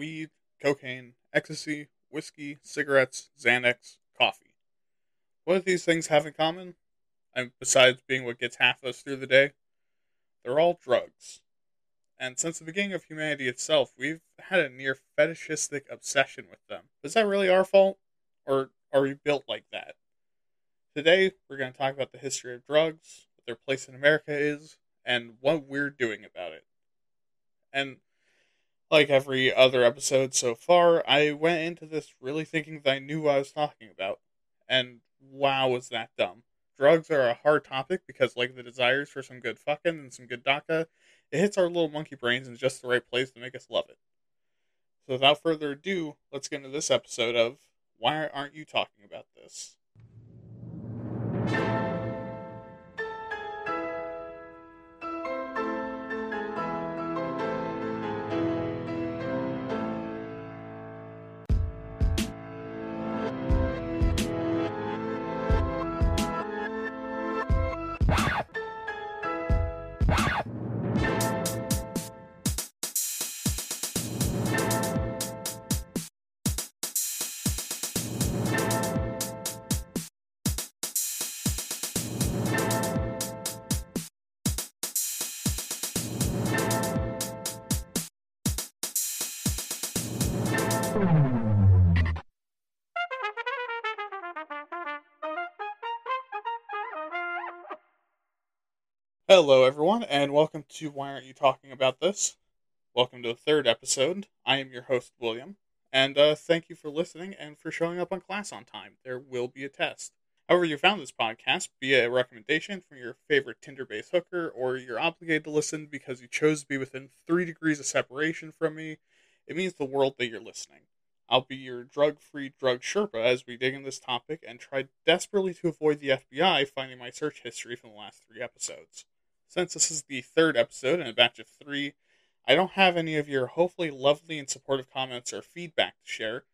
weed, cocaine, ecstasy, whiskey, cigarettes, Xanax, coffee. What do these things have in common? And besides being what gets half of us through the day, they're all drugs. And since the beginning of humanity itself, we've had a near fetishistic obsession with them. Is that really our fault? Or are we built like that? Today, we're going to talk about the history of drugs, what their place in America is, and what we're doing about it. And like every other episode so far, I went into this really thinking that I knew what I was talking about. And wow, was that dumb. Drugs are a hard topic because, like the desires for some good fucking and some good DACA, it hits our little monkey brains in just the right place to make us love it. So without further ado, let's get into this episode of Why Aren't You Talking About This? Hello everyone, and welcome to Why Aren't You Talking About This? Welcome to the third episode. I am your host, William, and thank you for listening and for showing up on class on time. There will be a test. However you found this podcast, be it a recommendation from your favorite Tinder-based hooker, or you're obligated to listen because you chose to be within 3 degrees of separation from me, it means the world that you're listening. I'll be your drug-free drug Sherpa as we dig in this topic and try desperately to avoid the FBI finding my search history from the last 3 episodes. Since this is the third episode in a batch of 3, I don't have any of your hopefully lovely and supportive comments or feedback to share,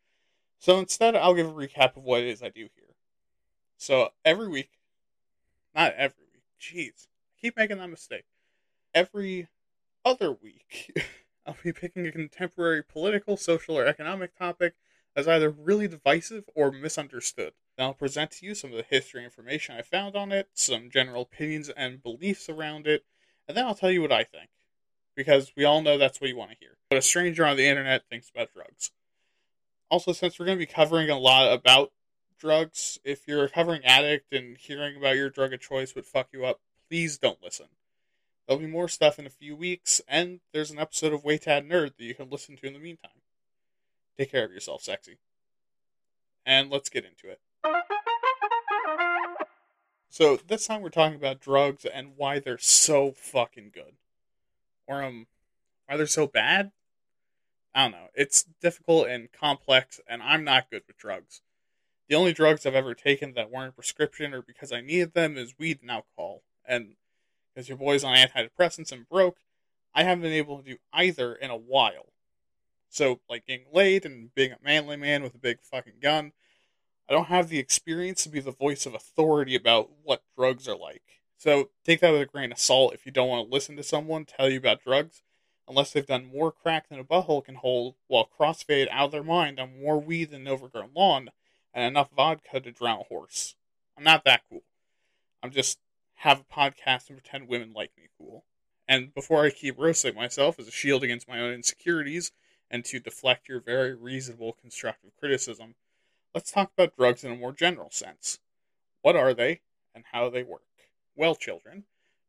so instead I'll give a recap of what it is I do here. So every other week, I'll be picking a contemporary political, social, or economic topic as either really divisive or misunderstood. Then I'll present to you some of the history information I found on it, some general opinions and beliefs around it, and then I'll tell you what I think. Because we all know that's what you want to hear. What a stranger on the internet thinks about drugs. Also, since we're going to be covering a lot about drugs, if you're a recovering addict and hearing about your drug of choice would fuck you up, please don't listen. There'll be more stuff in a few weeks, and there's an episode of Way Tad Nerd that you can listen to in the meantime. Take care of yourself, sexy. And let's get into it. So, this time we're talking about drugs and why they're so fucking good. Or, why they're so bad? I don't know. It's difficult and complex, and I'm not good with drugs. The only drugs I've ever taken that weren't a prescription or because I needed them is weed and alcohol. And because your boy's on antidepressants and broke, I haven't been able to do either in a while. So, like, getting laid and being a manly man with a big fucking gun, I don't have the experience to be the voice of authority about what drugs are like. So, take that with a grain of salt if you don't want to listen to someone tell you about drugs, unless they've done more crack than a butthole can hold, while crossfade out of their mind on more weed than an overgrown lawn, and enough vodka to drown a horse. I'm not that cool. I'm just have a podcast and pretend women like me cool. And before I keep roasting myself as a shield against my own insecurities, and to deflect your very reasonable constructive criticism, let's talk about drugs in a more general sense. What are they, and how they work? Well, children,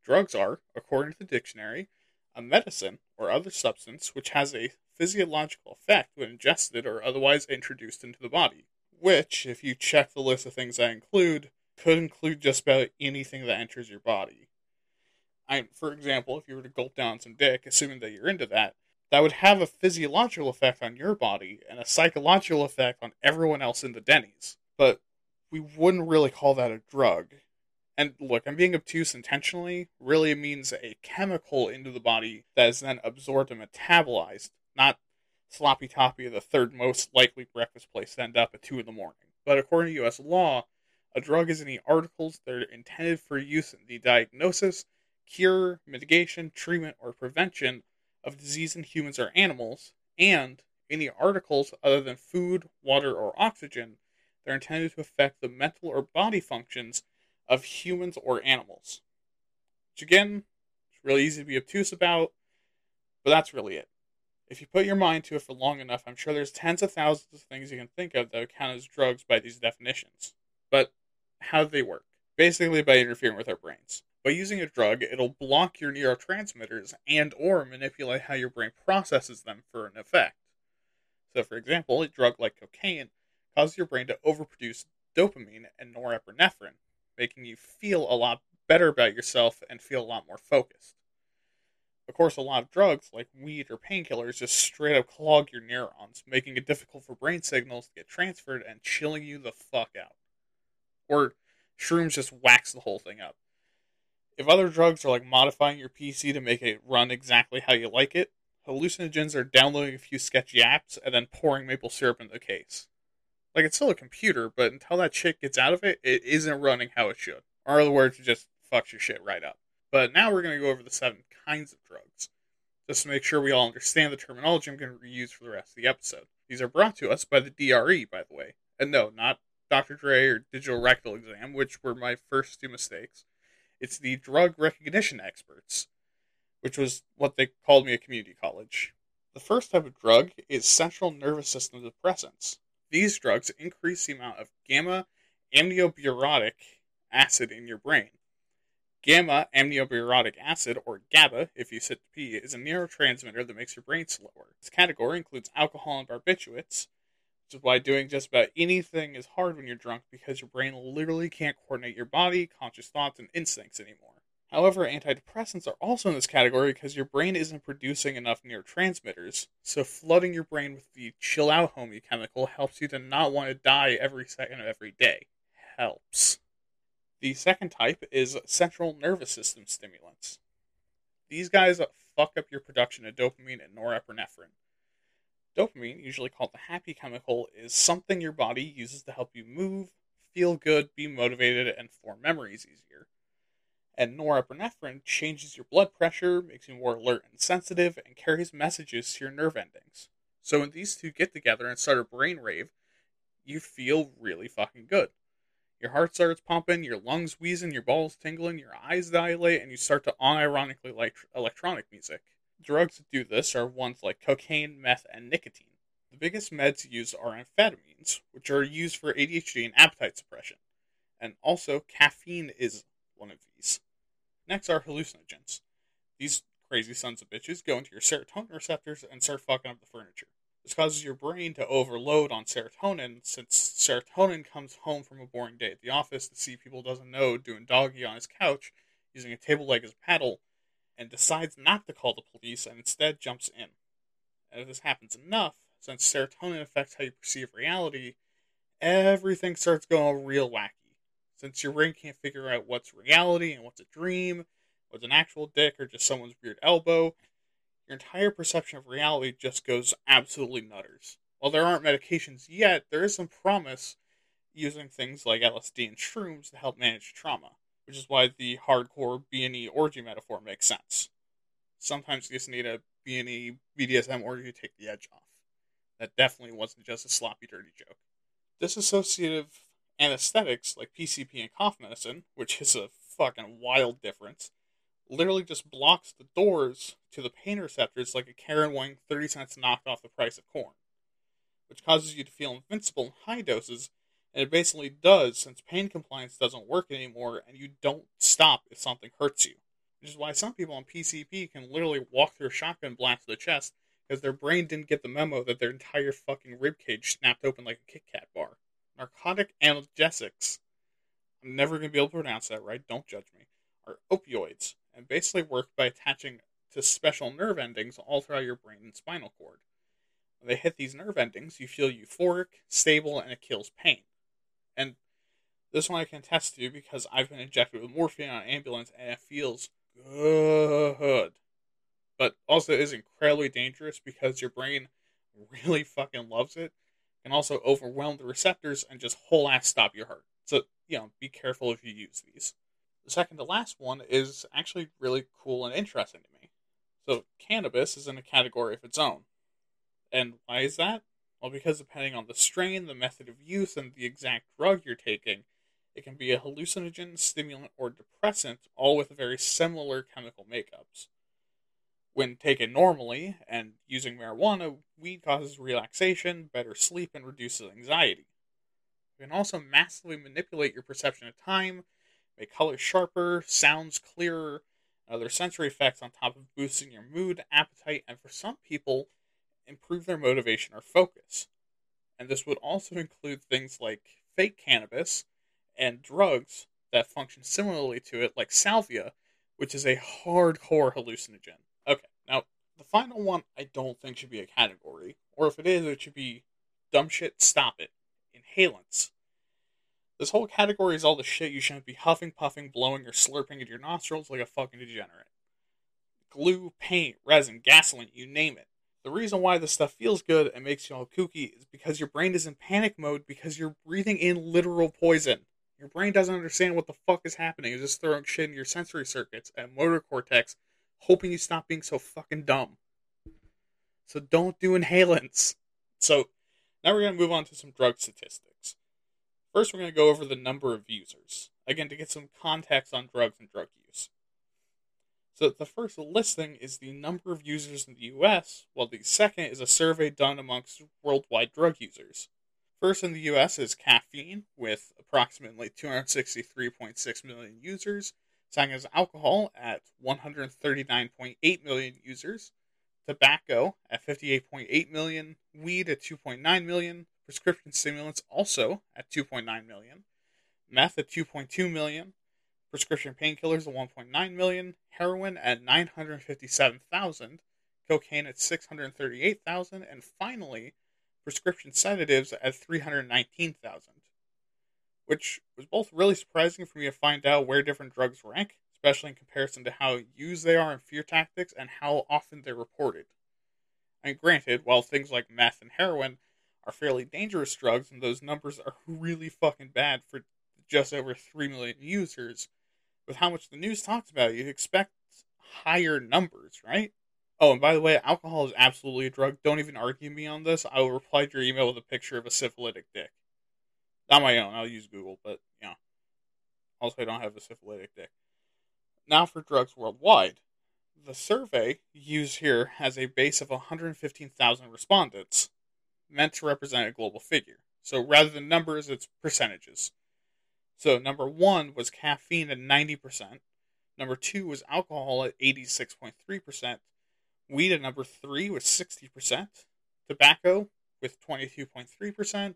drugs are, according to the dictionary, a medicine or other substance which has a physiological effect when ingested or otherwise introduced into the body, which, if you check the list of things I include, could include just about anything that enters your body. For example, if you were to gulp down some dick, assuming that you're into that, that would have a physiological effect on your body and a psychological effect on everyone else in the Denny's. But we wouldn't really call that a drug. And look, I'm being obtuse intentionally. Really, it means a chemical into the body that is then absorbed and metabolized, not sloppy toppy, the third most likely breakfast place to end up at 2 in the morning. But according to U.S. law, a drug is any articles that are intended for use in the diagnosis, cure, mitigation, treatment, or prevention of disease in humans or animals, and any articles other than food, water, or oxygen that are intended to affect the mental or body functions of humans or animals. Which again, it's really easy to be obtuse about, but that's really it. If you put your mind to it for long enough, I'm sure there's tens of thousands of things you can think of that would count as drugs by these definitions. But how do they work? Basically by interfering with our brains. By using a drug, it'll block your neurotransmitters and or manipulate how your brain processes them for an effect. So for example, a drug like cocaine causes your brain to overproduce dopamine and norepinephrine, making you feel a lot better about yourself and feel a lot more focused. Of course, a lot of drugs, like weed or painkillers, just straight up clog your neurons, making it difficult for brain signals to get transferred and chilling you the fuck out. Or shrooms just wax the whole thing up. If other drugs are like modifying your PC to make it run exactly how you like it, hallucinogens are downloading a few sketchy apps and then pouring maple syrup in the case. Like, it's still a computer, but until that shit gets out of it, it isn't running how it should. Or in other words, it just fucks your shit right up. But now we're going to go over the 7 kinds of drugs, just to make sure we all understand the terminology I'm going to reuse for the rest of the episode. These are brought to us by the DRE, by the way. And no, not Dr. Dre or Digital Rectal Exam, which were my first 2 mistakes. It's the Drug Recognition Experts, which was what they called me at community college. The first type of drug is central nervous system depressants. These drugs increase the amount of gamma-aminobutyric acid in your brain. Gamma-aminobutyric acid, or GABA, if you sit to pee, is a neurotransmitter that makes your brain slower. This category includes alcohol and barbiturates, which is why doing just about anything is hard when you're drunk, because your brain literally can't coordinate your body, conscious thoughts, and instincts anymore. However, antidepressants are also in this category because your brain isn't producing enough neurotransmitters, so flooding your brain with the chill-out homie chemical helps you to not want to die every second of every day. Helps. The second type is central nervous system stimulants. These guys fuck up your production of dopamine and norepinephrine. Dopamine, usually called the happy chemical, is something your body uses to help you move, feel good, be motivated, and form memories easier. And norepinephrine changes your blood pressure, makes you more alert and sensitive, and carries messages to your nerve endings. So when these 2 get together and start a brainwave, you feel really fucking good. Your heart starts pumping, your lungs wheezing, your balls tingling, your eyes dilate, and you start to unironically like electronic music. Drugs that do this are ones like cocaine, meth, and nicotine. The biggest meds used are amphetamines, which are used for ADHD and appetite suppression. And also, caffeine is one of these. Next are hallucinogens. These crazy sons of bitches go into your serotonin receptors and start fucking up the furniture. This causes your brain to overload on serotonin, since serotonin comes home from a boring day at the office to see people doesn't know doing doggy on his couch, using a table leg as a paddle, and decides not to call the police and instead jumps in. And if this happens enough, since serotonin affects how you perceive reality, everything starts going real wacky, since your brain can't figure out what's reality and what's a dream, what's an actual dick or just someone's weird elbow. Your entire perception of reality just goes absolutely nutters. While there aren't medications yet, there is some promise using things like LSD and shrooms to help manage trauma, which is why the hardcore B&E orgy metaphor makes sense. Sometimes you just need a B&E BDSM orgy to take the edge off. That definitely wasn't just a sloppy, dirty joke. Dissociative anesthetics, like PCP and cough medicine, which is a fucking wild difference, literally just blocks the doors to the pain receptors like a Karen wanting 30 cents knocked off the price of corn, which causes you to feel invincible in high doses, and it basically does since pain compliance doesn't work anymore and you don't stop if something hurts you, which is why some people on PCP can literally walk through a shotgun blast to the chest because their brain didn't get the memo that their entire fucking ribcage snapped open like a Kit Kat bar. Narcotic analgesics, I'm never going to be able to pronounce that right, don't judge me, are opioids, and basically work by attaching to special nerve endings all throughout your brain and spinal cord. When they hit these nerve endings, you feel euphoric, stable, and it kills pain. And this one I can attest to because I've been injected with morphine on an ambulance and it feels good. But also is incredibly dangerous because your brain really fucking loves it, and also overwhelm the receptors and just whole ass stop your heart. So, be careful if you use these. The second to last one is actually really cool and interesting to me. So, cannabis is in a category of its own. And why is that? Well, because depending on the strain, the method of use, and the exact drug you're taking, it can be a hallucinogen, stimulant, or depressant, all with very similar chemical makeups. When taken normally, and using marijuana, weed causes relaxation, better sleep, and reduces anxiety. It can also massively manipulate your perception of time, make colors sharper, sounds clearer, and other sensory effects on top of boosting your mood, appetite, and for some people, improve their motivation or focus. And this would also include things like fake cannabis and drugs that function similarly to it, like salvia, which is a hardcore hallucinogen. Okay, now, the final one I don't think should be a category, or if it is, it should be dumb shit, stop it. Inhalants. This whole category is all the shit you shouldn't be huffing, puffing, blowing, or slurping into your nostrils like a fucking degenerate. Glue, paint, resin, gasoline, you name it. The reason why this stuff feels good and makes you all kooky is because your brain is in panic mode because you're breathing in literal poison. Your brain doesn't understand what the fuck is happening. It's just throwing shit in your sensory circuits and motor cortex, hoping you stop being so fucking dumb. So don't do inhalants. So now we're going to move on to some drug statistics. First, we're going to go over the number of users. Again, to get some context on drugs and drug use. So the first listing is the number of users in the US, while the second is a survey done amongst worldwide drug users. First in the US is caffeine, with approximately 263.6 million users. Second is alcohol at 139.8 million users. Tobacco at 58.8 million. Weed at 2.9 million. Prescription stimulants also at 2.9 million, meth at 2.2 million, prescription painkillers at 1.9 million, heroin at 957,000, cocaine at 638,000, and finally, prescription sedatives at 319,000. Which was both really surprising for me to find out where different drugs rank, especially in comparison to how used they are in fear tactics and how often they're reported. And granted, while things like meth and heroin are fairly dangerous drugs, and those numbers are really fucking bad for just over 3 million users, with how much the news talks about it, you'd expect higher numbers, right? Oh, and by the way, alcohol is absolutely a drug. Don't even argue me on this. I will reply to your email with a picture of a syphilitic dick. Not my own. I'll use Google, but, you know. Also, I don't have a syphilitic dick. Now for drugs worldwide. The survey used here has a base of 115,000 respondents, meant to represent a global figure. So rather than numbers, it's percentages. So number one was caffeine at 90%. Number two was alcohol at 86.3%. Weed at number three was 60%. Tobacco with 22.3%.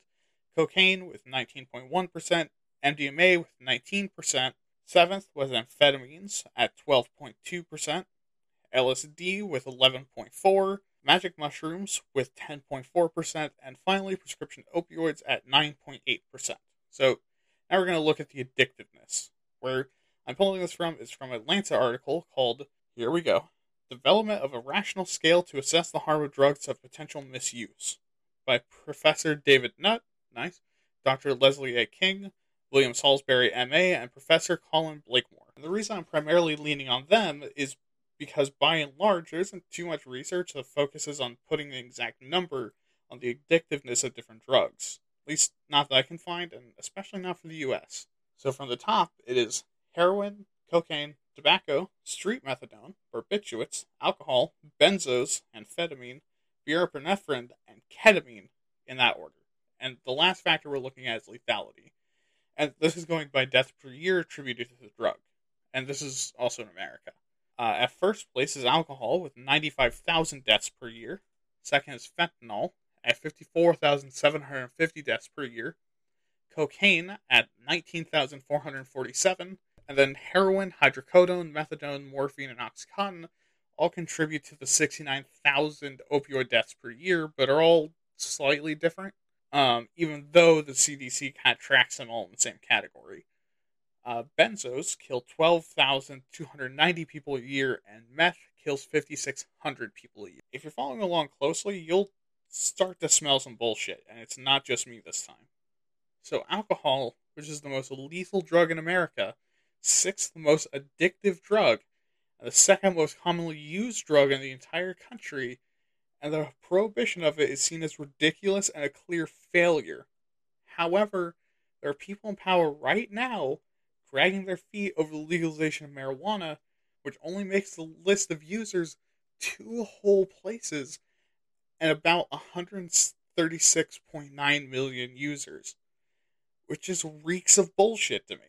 Cocaine with 19.1%. MDMA with 19%. Seventh was amphetamines at 12.2%. LSD with 11.4%. Magic mushrooms with 10.4%, and finally prescription opioids at 9.8%. So now we're going to look at the addictiveness. Where I'm pulling this from is from a Lancet article called, here we go, Development of a Rational Scale to Assess the Harm of Drugs of Potential Misuse, by Professor David Nutt, nice, Dr. Leslie A. King, William Salisbury, M.A., and Professor Colin Blakemore. And the reason I'm primarily leaning on them is because by and large, there isn't too much research that focuses on putting the exact number on the addictiveness of different drugs. At least, not that I can find, and especially not from the US. So from the top, it is heroin, cocaine, tobacco, street methadone, barbiturates, alcohol, benzos, amphetamine, buprenorphine, and ketamine in that order. And the last factor we're looking at is lethality. And this is going by death per year attributed to the drug. And this is also in America. At first place is alcohol with 95,000 deaths per year. Second is fentanyl at 54,750 deaths per year. Cocaine at 19,447. And then heroin, hydrocodone, methadone, morphine, and OxyContin all contribute to the 69,000 opioid deaths per year, but are all slightly different, even though the CDC kind of tracks them all in the same category. Benzos kill 12,290 people a year, and meth kills 5,600 people a year. If you're following along closely, you'll start to smell some bullshit, and it's not just me this time. So alcohol, which is the most lethal drug in America, sixth most addictive drug, and the second most commonly used drug in the entire country, and the prohibition of it is seen as ridiculous and a clear failure. However, there are people in power right now dragging their feet over the legalization of marijuana, which only makes the list of users 2 whole places and about 136.9 million users, which just reeks of bullshit to me.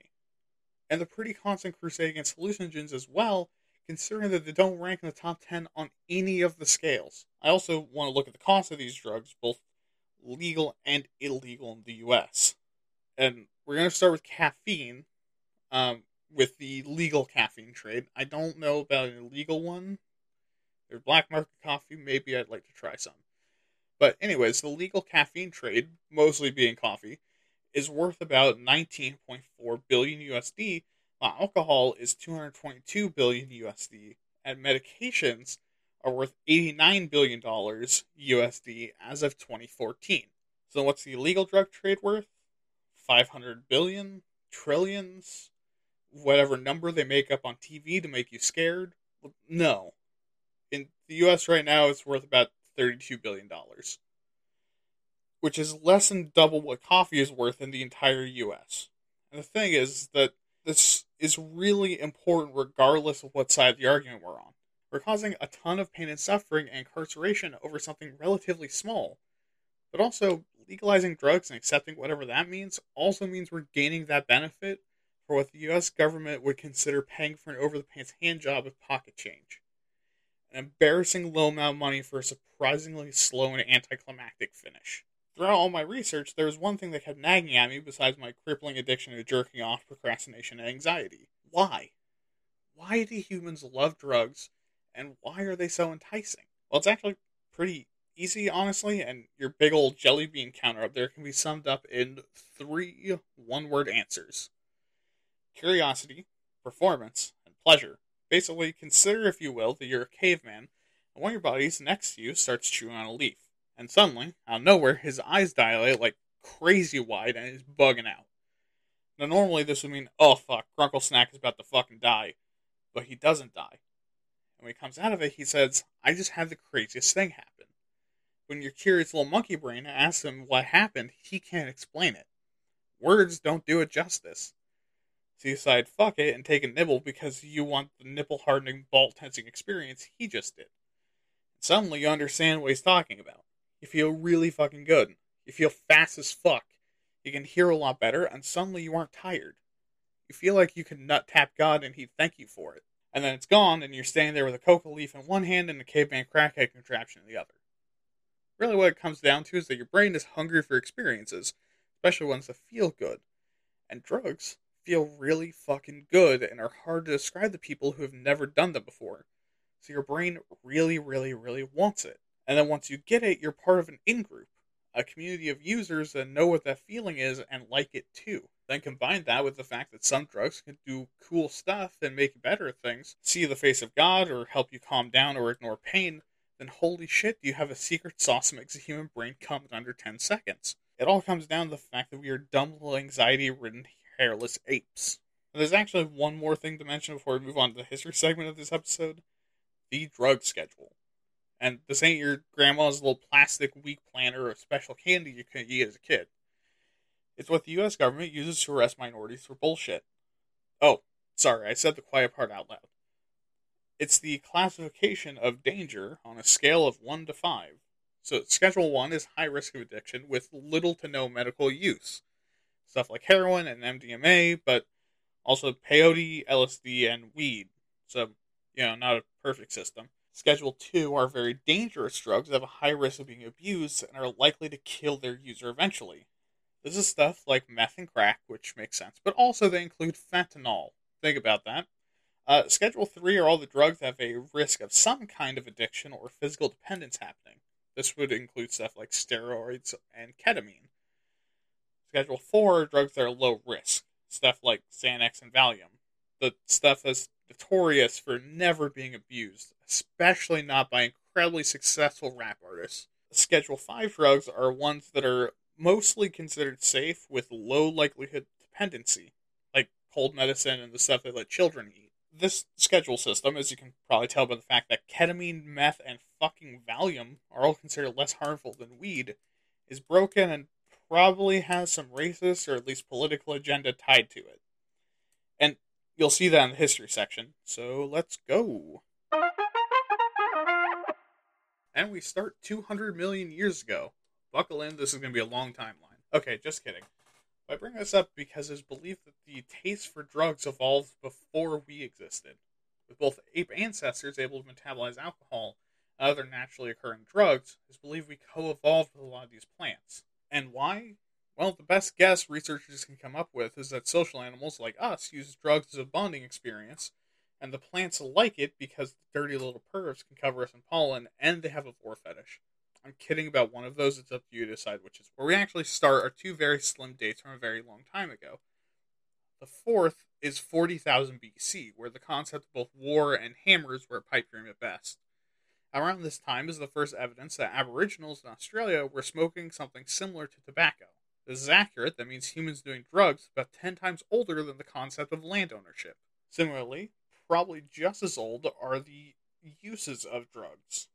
And the pretty constant crusade against hallucinogens as well, considering that they don't rank in the top 10 on any of the scales. I also want to look at the cost of these drugs, both legal and illegal in the U.S. And we're going to start with caffeine, with the legal caffeine trade. I don't know about an illegal one. There's black market coffee, maybe I'd like to try some. But anyways, the legal caffeine trade, mostly being coffee, is worth about 19.4 billion USD, while alcohol is 222 billion USD, and medications are worth $89 billion USD as of 2014. So what's the illegal drug trade worth? 500 billion, trillions, whatever number they make up on TV to make you scared? No. In the U.S. right now, it's worth about $32 billion. Which is less than double what coffee is worth in the entire U.S. And the thing is that this is really important regardless of what side of the argument we're on. We're causing a ton of pain and suffering and incarceration over something relatively small. But also, legalizing drugs and accepting whatever that means also means we're gaining that benefit for what the U.S. government would consider paying for an over-the-pants handjob of pocket change. An embarrassing low amount of money for a surprisingly slow and anticlimactic finish. Throughout all my research, there was one thing that kept nagging at me besides my crippling addiction to jerking off, procrastination, and anxiety. Why? Why do humans love drugs, and why are they so enticing? Well, it's actually pretty easy, honestly, and your big old jelly bean counter up there can be summed up in 3 one-word answers. Curiosity, performance, and pleasure. Basically, consider, if you will, that you're a caveman, and one of your buddies next to you starts chewing on a leaf. And suddenly, out of nowhere, his eyes dilate like crazy wide and he's bugging out. Now, normally this would mean, oh fuck, Grunkle Snack is about to fucking die. But he doesn't die. And when he comes out of it, he says, I just had the craziest thing happen. When your curious little monkey brain asks him what happened, he can't explain it. Words don't do it justice. So you decide, fuck it, and take a nibble because you want the nipple-hardening, ball-tensing experience he just did. And suddenly you understand what he's talking about. You feel really fucking good. You feel fast as fuck. You can hear a lot better, and suddenly you aren't tired. You feel like you can nut-tap God and he'd thank you for it. And then it's gone, and you're standing there with a coca leaf in one hand and a caveman crackhead contraption in the other. Really what it comes down to is that your brain is hungry for experiences, especially ones that feel good. And drugs feel really fucking good and are hard to describe to people who have never done them before. So your brain really, really wants it. And then once you get it, you're part of an in-group, a community of users that know what that feeling is and like it too. Then combine that with the fact that some drugs can do cool stuff and make you better at things, see the face of God or help you calm down or ignore pain, then holy shit, you have a secret sauce that makes the human brain come in under 10 seconds. It all comes down to the fact that we are dumb little anxiety-ridden hairless apes. And there's actually one more thing to mention before we move on to the history segment of this episode. The drug schedule. And this ain't your grandma's little plastic week planner or special candy you could eat as a kid. It's what the U.S. government uses to arrest minorities for bullshit. Oh, sorry, I said the quiet part out loud. It's the classification of danger on a scale of 1 to 5. So Schedule 1 is high risk of addiction with little to no medical use. Stuff like heroin and MDMA, but also peyote, LSD, and weed. So, you know, not a perfect system. Schedule 2 are very dangerous drugs that have a high risk of being abused and are likely to kill their user eventually. This is stuff like meth and crack, which makes sense, but also they include fentanyl. Think about that. Schedule 3 are all the drugs that have a risk of some kind of addiction or physical dependence happening. This would include stuff like steroids and ketamine. Schedule 4 are drugs that are low risk, stuff like Xanax and Valium. The stuff that's notorious for never being abused, especially not by incredibly successful rap artists. Schedule 5 drugs are ones that are mostly considered safe with low likelihood dependency, like cold medicine and the stuff they let children eat. this schedule system, as you can probably tell by the fact that ketamine, meth, and fucking Valium are all considered less harmful than weed, is broken and probably has some racist or at least political agenda tied to it. And you'll see that in the history section, so let's go. And we start 200 million years ago. Buckle in, this is going to be a long timeline. Okay, just kidding. I bring this up because it's believed that the taste for drugs evolved before we existed, with both ape ancestors able to metabolize alcohol and other naturally occurring drugs. It's believed we co-evolved with a lot of these plants. And why? Well, the best guess researchers can come up with is that social animals like us use drugs as a bonding experience, and the plants like it because the dirty little pervs can cover us in pollen, and they have a vor fetish. I'm kidding about one of those, it's up to you to decide which is. Where we actually start are two very slim dates from a very long time ago. The fourth is 40,000 BC, where the concept of both war and hammers were a pipe dream at best. Around this time is the first evidence that Aboriginals in Australia were smoking something similar to tobacco. This is accurate, that means humans doing drugs about 10 times older than the concept of land ownership. Similarly, probably just as old are the uses of drugs.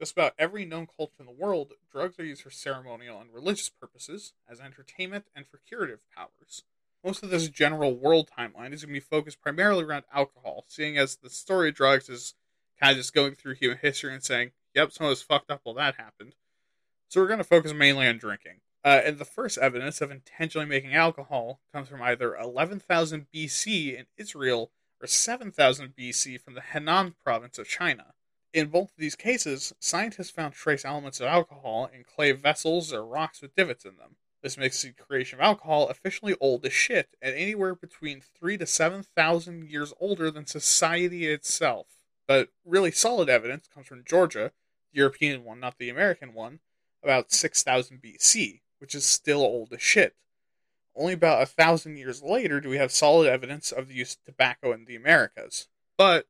Just about every known culture in the world, drugs are used for ceremonial and religious purposes, as entertainment, and for curative powers. Most of this general world timeline is going to be focused primarily around alcohol, seeing as the story of drugs is kind of just going through human history and saying, yep, someone was fucked up while that happened. So we're going to focus mainly on drinking. And the first evidence of intentionally making alcohol comes from either 11,000 BC in Israel or 7,000 BC from the Henan province of China. In both of these cases, scientists found trace elements of alcohol in clay vessels or rocks with divots in them. This makes the creation of alcohol officially old as shit, and anywhere between 3 to 7,000 years older than society itself. But really solid evidence comes from Georgia, the European one, not the American one, about 6,000 BC, which is still old as shit. Only about 1,000 years later do we have solid evidence of the use of tobacco in the Americas. But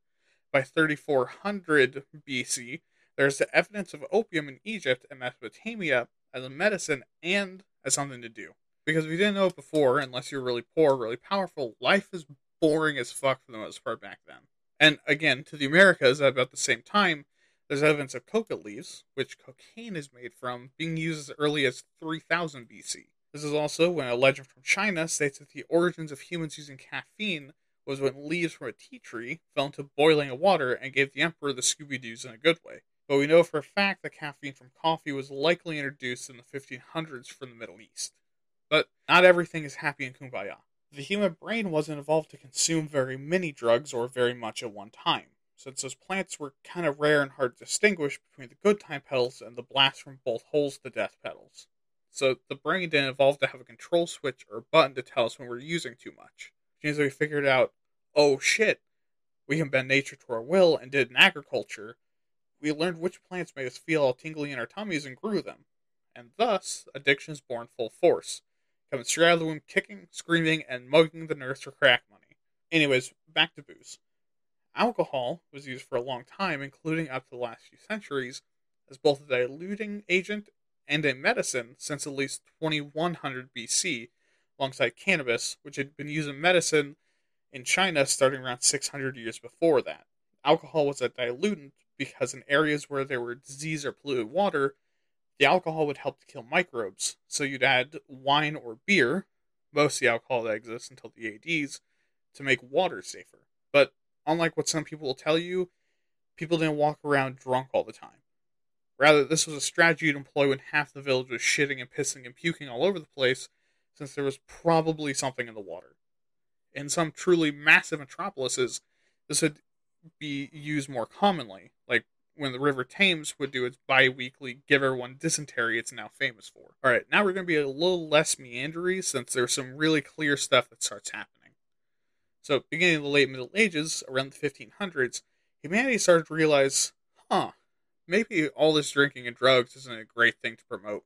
by 3400 BC, there's the evidence of opium in Egypt and Mesopotamia as a medicine and as something to do. Because if you didn't know it before, unless you're really poor, really powerful, life is boring as fuck for the most part back then. And again, to the Americas at about the same time, there's evidence of coca leaves, which cocaine is made from, being used as early as 3000 BC. This is also when a legend from China states that the origins of humans using caffeine was when leaves from a tea tree fell into boiling water and gave the emperor the Scooby-Doos in a good way. But we know for a fact that caffeine from coffee was likely introduced in the 1500s from the Middle East. But not everything is happy and kumbaya. The human brain wasn't evolved to consume very many drugs or very much at one time, since those plants were kind of rare and hard to distinguish between the good time petals and the blast from both holes to death petals. So the brain didn't evolve to have a control switch or a button to tell us when we're using too much. As we figured out, oh shit, we can bend nature to our will and did in agriculture, we learned which plants made us feel all tingly in our tummies and grew them. And thus, addiction is born full force, coming straight out of the womb kicking, screaming, and mugging the nurse for crack money. Anyways, back to booze. Alcohol was used for a long time, including up to the last few centuries, as both a diluting agent and a medicine since at least 2100 BC, alongside cannabis, which had been used in medicine in China starting around 600 years before that. Alcohol was a diluent because in areas where there were disease or polluted water, the alcohol would help to kill microbes. So you'd add wine or beer, most of the alcohol that exists until the 80s, to make water safer. But unlike what some people will tell you, people didn't walk around drunk all the time. Rather, this was a strategy you'd employ when half the village was shitting and pissing and puking all over the place, since there was probably something in the water. In some truly massive metropolises, this would be used more commonly, like when the River Thames would do its bi-weekly give everyone dysentery it's now famous for. Alright, now we're going to be a little less meandery, since there's some really clear stuff that starts happening. So, beginning in the late Middle Ages, around the 1500s, humanity started to realize, maybe all this drinking and drugs isn't a great thing to promote.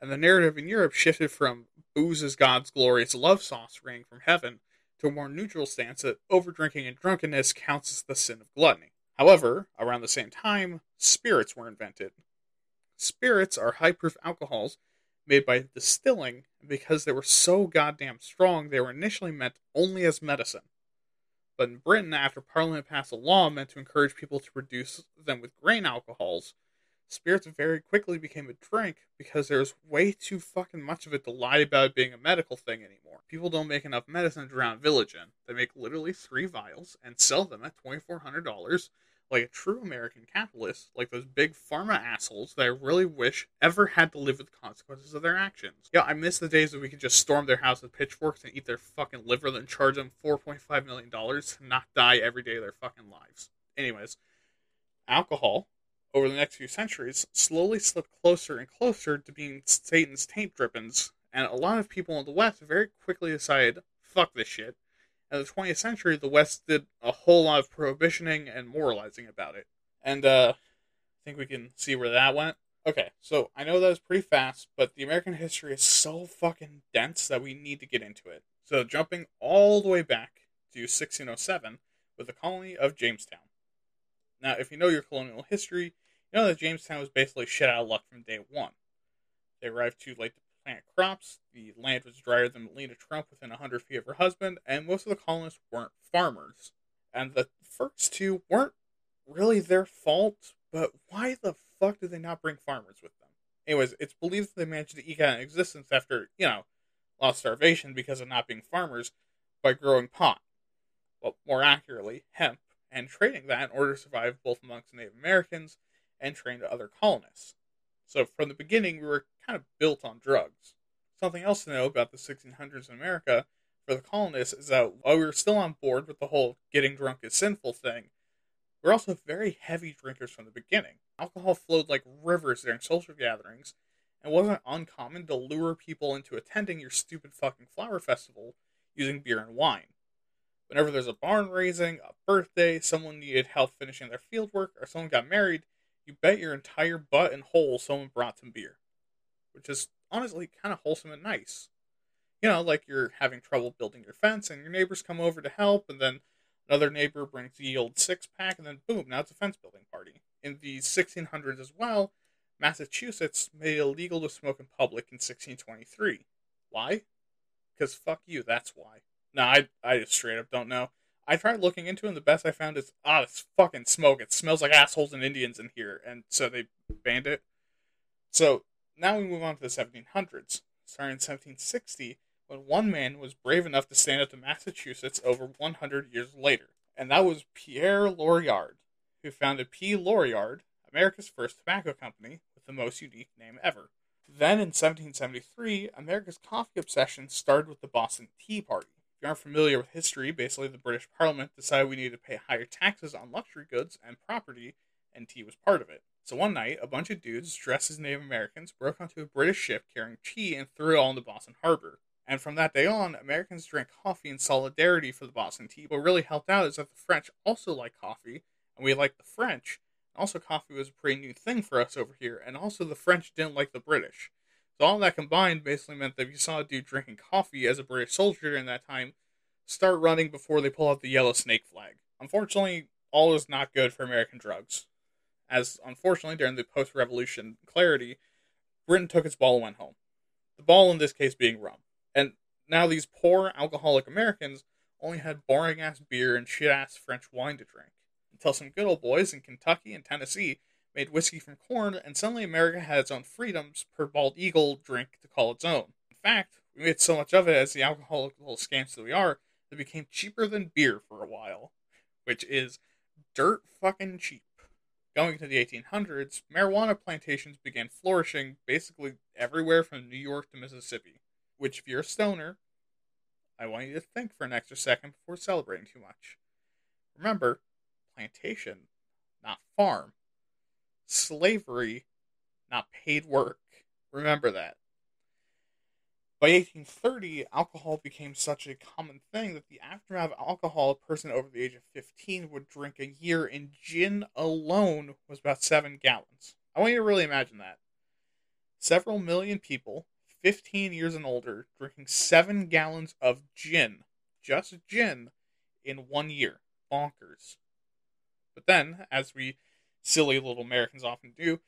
And the narrative in Europe shifted from booze is God's glorious love sauce raining from heaven to a more neutral stance that overdrinking and drunkenness counts as the sin of gluttony. However, around the same time, spirits were invented. Spirits are high-proof alcohols made by distilling, and because they were so goddamn strong, they were initially meant only as medicine. But in Britain, after Parliament passed a law meant to encourage people to produce them with grain alcohols, spirits very quickly became a drink because there's way too fucking much of it to lie about it being a medical thing anymore. People don't make enough medicine to drown a village in. They make literally 3 vials and sell them at $2,400 like a true American capitalist, like those big pharma assholes that I really wish ever had to live with the consequences of their actions. Yeah, I miss the days that we could just storm their house with pitchforks and eat their fucking liver, then charge them $4.5 million to not die every day of their fucking lives. Anyways, alcohol, over the next few centuries, slowly slipped closer and closer to being Satan's taint drippings, and a lot of people in the West very quickly decided, fuck this shit. In the 20th century, the West did a whole lot of prohibitioning and moralizing about it. And, I think we can see where that went. Okay, so I know that was pretty fast, but the American history is so fucking dense that we need to get into it. So jumping all the way back to 1607 with the colony of Jamestown. Now, if you know your colonial history, you know that Jamestown was basically shit out of luck from day one. They arrived too late to plant crops, the land was drier than Melina Trump within 100 feet of her husband, and most of the colonists weren't farmers. And the first two weren't really their fault, but why the fuck did they not bring farmers with them? Anyways, it's believed that they managed to eke out an existence after, a lot of starvation because of not being farmers, by growing pot. Well, more accurately, hemp, and trading that in order to survive both amongst Native Americans and trained other colonists. So from the beginning, we were kind of built on drugs. Something else to know about the 1600s in America for the colonists is that while we were still on board with the whole getting drunk is sinful thing, we were also very heavy drinkers from the beginning. Alcohol flowed like rivers during social gatherings, and wasn't uncommon to lure people into attending your stupid fucking flower festival using beer and wine. Whenever there's a barn raising, a birthday, someone needed help finishing their field work, or someone got married, you bet your entire butt and hole someone brought some beer. Which is honestly kind of wholesome and nice. Like you're having trouble building your fence, and your neighbors come over to help, and then another neighbor brings the old 6-pack, and then boom, now it's a fence-building party. In the 1600s as well, Massachusetts made it illegal to smoke in public in 1623. Why? Because fuck you, that's why. No, I just straight up don't know. I tried looking into it, and the best I found is, this fucking smoke. It smells like assholes and Indians in here. And so they banned it. So, now we move on to the 1700s. Starting in 1760, when one man was brave enough to stand up to Massachusetts over 100 years later. And that was Pierre Lauriard, who founded P. Lauriard, America's first tobacco company, with the most unique name ever. Then, in 1773, America's coffee obsession started with the Boston Tea Party. If you aren't familiar with history, basically the British Parliament decided we needed to pay higher taxes on luxury goods and property, and tea was part of it. So one night, a bunch of dudes dressed as Native Americans broke onto a British ship carrying tea and threw it all in the Boston Harbor. And from that day on, Americans drank coffee in solidarity for the Boston tea. What really helped out is that the French also liked coffee, and we liked the French. Also, coffee was a pretty new thing for us over here, and also the French didn't like the British. So all that combined basically meant that if you saw a dude drinking coffee as a British soldier during that time, start running before they pull out the yellow snake flag. Unfortunately, all is not good for American drugs. As, unfortunately, during the post-revolution clarity, Britain took its ball and went home. The ball in this case being rum. And now these poor, alcoholic Americans only had boring-ass beer and shit-ass French wine to drink. Until some good old boys in Kentucky and Tennessee made whiskey from corn, and suddenly America had its own freedoms per bald eagle drink to call its own. In fact, we made so much of it as the alcoholic little scamps that we are, that it became cheaper than beer for a while. Which is dirt fucking cheap. Going into the 1800s, marijuana plantations began flourishing basically everywhere from New York to Mississippi. Which, if you're a stoner, I want you to think for an extra second before celebrating too much. Remember, plantation, not farm. Slavery, not paid work. Remember that. By 1830, alcohol became such a common thing that the aftermath of alcohol, a person over the age of 15 would drink a year, and gin alone was about 7 gallons. I want you to really imagine that. Several million people, 15 years and older, drinking 7 gallons of gin, just gin, in 1 year. Bonkers. But then, as we silly little Americans often do,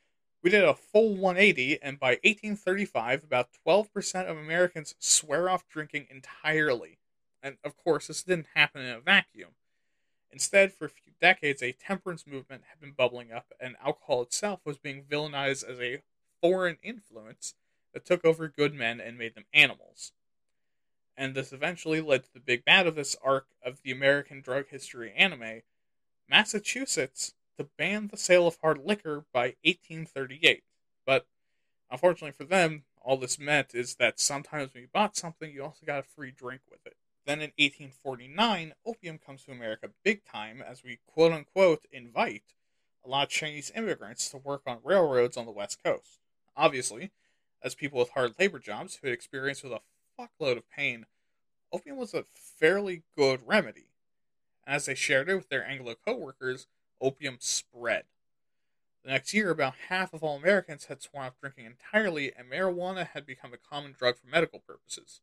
we did a full 180, and by 1835, about 12% of Americans swear off drinking entirely. And, of course, this didn't happen in a vacuum. Instead, for a few decades, a temperance movement had been bubbling up, and alcohol itself was being villainized as a foreign influence that took over good men and made them animals. And this eventually led to the big bad of this arc of the American drug history anime, Massachusetts, to ban the sale of hard liquor by 1838. But, unfortunately for them, all this meant is that sometimes when you bought something, you also got a free drink with it. Then in 1849, opium comes to America big time as we quote-unquote invite a lot of Chinese immigrants to work on railroads on the West Coast. Obviously, as people with hard labor jobs who had experience with a fuckload of pain, opium was a fairly good remedy. And as they shared it with their Anglo co-workers, opium spread. The next year, about half of all Americans had sworn off drinking entirely, and marijuana had become a common drug for medical purposes.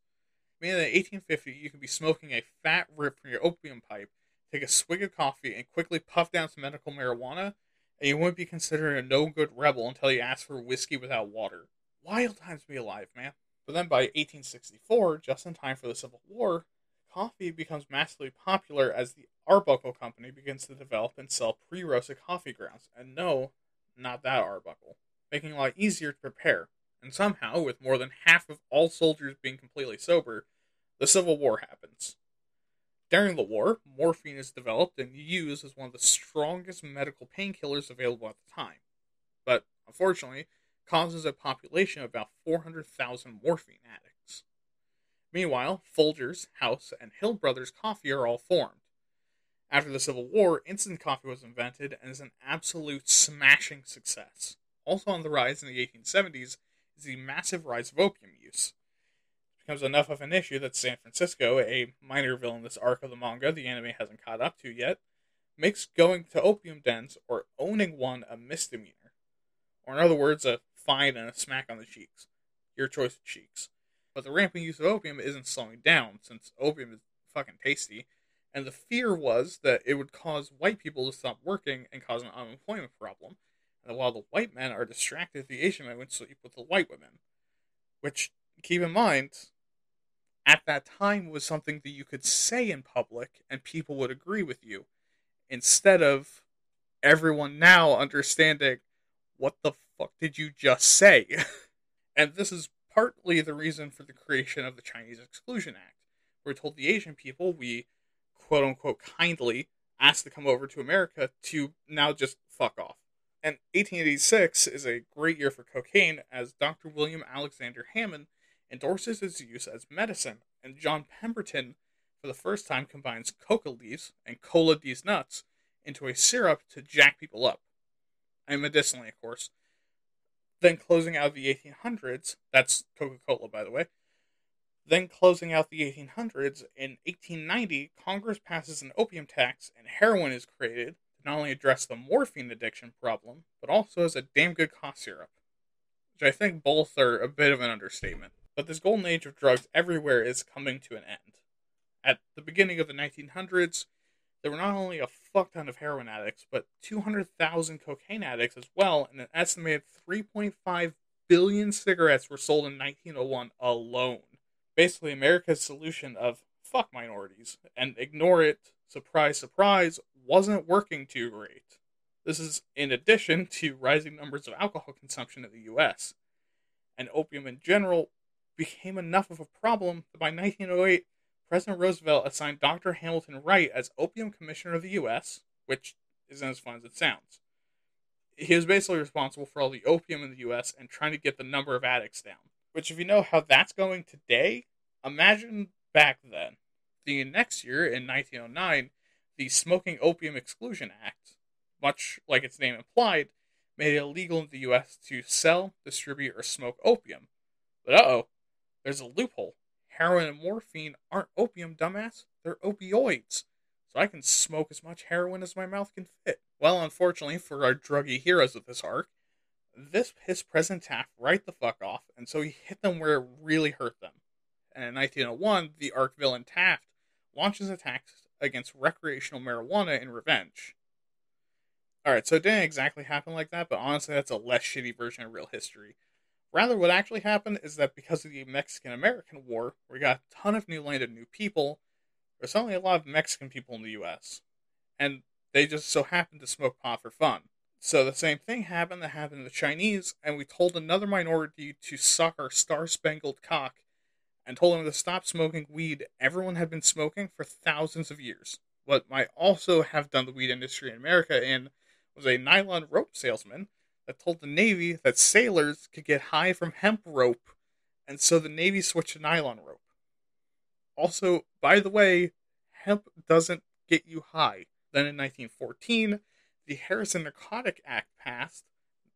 Meaning that in 1850, you could be smoking a fat rip from your opium pipe, take a swig of coffee, and quickly puff down some medical marijuana, and you wouldn't be considered a no-good rebel until you asked for whiskey without water. Wild times to be alive, man. But then by 1864, just in time for the Civil War, coffee becomes massively popular as the Arbuckle Company begins to develop and sell pre-roasted coffee grounds. And no, not that Arbuckle. Making it a lot easier to prepare. And somehow, with more than half of all soldiers being completely sober, the Civil War happens. During the war, morphine is developed and used as one of the strongest medical painkillers available at the time. But, unfortunately, causes a population of about 400,000 morphine addicts. Meanwhile, Folgers, House, and Hill Brothers Coffee are all formed. After the Civil War, instant coffee was invented and is an absolute smashing success. Also on the rise in the 1870s is the massive rise of opium use. It becomes enough of an issue that San Francisco, a minor villainous arc of the manga the anime hasn't caught up to yet, makes going to opium dens or owning one a misdemeanor. Or in other words, a fine and a smack on the cheeks. Your choice of cheeks. But the rampant use of opium isn't slowing down, since opium is fucking tasty, and the fear was that it would cause white people to stop working and cause an unemployment problem, and while the white men are distracted, the Asian men would sleep with the white women. Which, keep in mind, at that time was something that you could say in public, and people would agree with you, instead of everyone now understanding, what the fuck did you just say? And this is partly the reason for the creation of the Chinese Exclusion Act. We're told the Asian people, we quote-unquote kindly asked to come over to America to now just fuck off. And 1886 is a great year for cocaine as Dr. William Alexander Hammond endorses its use as medicine, and John Pemberton for the first time combines coca leaves and cola these nuts into a syrup to jack people up. And medicinally, of course. Then closing out the 1800s, that's Coca-Cola, by the way. Then closing out the 1800s, in 1890, Congress passes an opium tax and heroin is created to not only address the morphine addiction problem, but also as a damn good cough syrup. Which I think both are a bit of an understatement. But this golden age of drugs everywhere is coming to an end. At the beginning of the 1900s, there were not only a fuck ton of heroin addicts, but 200,000 cocaine addicts as well, and an estimated 3.5 billion cigarettes were sold in 1901 alone. Basically, America's solution of fuck minorities and ignore it, surprise, surprise, wasn't working too great. This is in addition to rising numbers of alcohol consumption in the US, and opium in general became enough of a problem that by 1908, President Roosevelt assigned Dr. Hamilton Wright as Opium Commissioner of the U.S., which isn't as fun as it sounds. He was basically responsible for all the opium in the U.S. and trying to get the number of addicts down. Which, if you know how that's going today, imagine back then. The next year, in 1909, the Smoking Opium Exclusion Act, much like its name implied, made it illegal in the U.S. to sell, distribute, or smoke opium. But uh-oh, there's a loophole. Heroin and morphine aren't opium, dumbass. They're opioids. So I can smoke as much heroin as my mouth can fit. Well, unfortunately for our druggy heroes of this arc, this pissed President Taft right the fuck off, and so he hit them where it really hurt them. And in 1901, the arch villain Taft launches attacks against recreational marijuana in revenge. Alright, so it didn't exactly happen like that, but honestly that's a less shitty version of real history. Rather, what actually happened is that because of the Mexican-American War, we got a ton of new land and new people, there's only a lot of Mexican people in the U.S. and they just so happened to smoke pot for fun. So the same thing happened that happened to the Chinese, and we told another minority to suck our star-spangled cock and told them to stop smoking weed everyone had been smoking for thousands of years. What might also have done the weed industry in America in was a nylon rope salesman that told the Navy that sailors could get high from hemp rope, and so the Navy switched to nylon rope. Also, by the way, hemp doesn't get you high. Then in 1914, the Harrison Narcotic Act passed,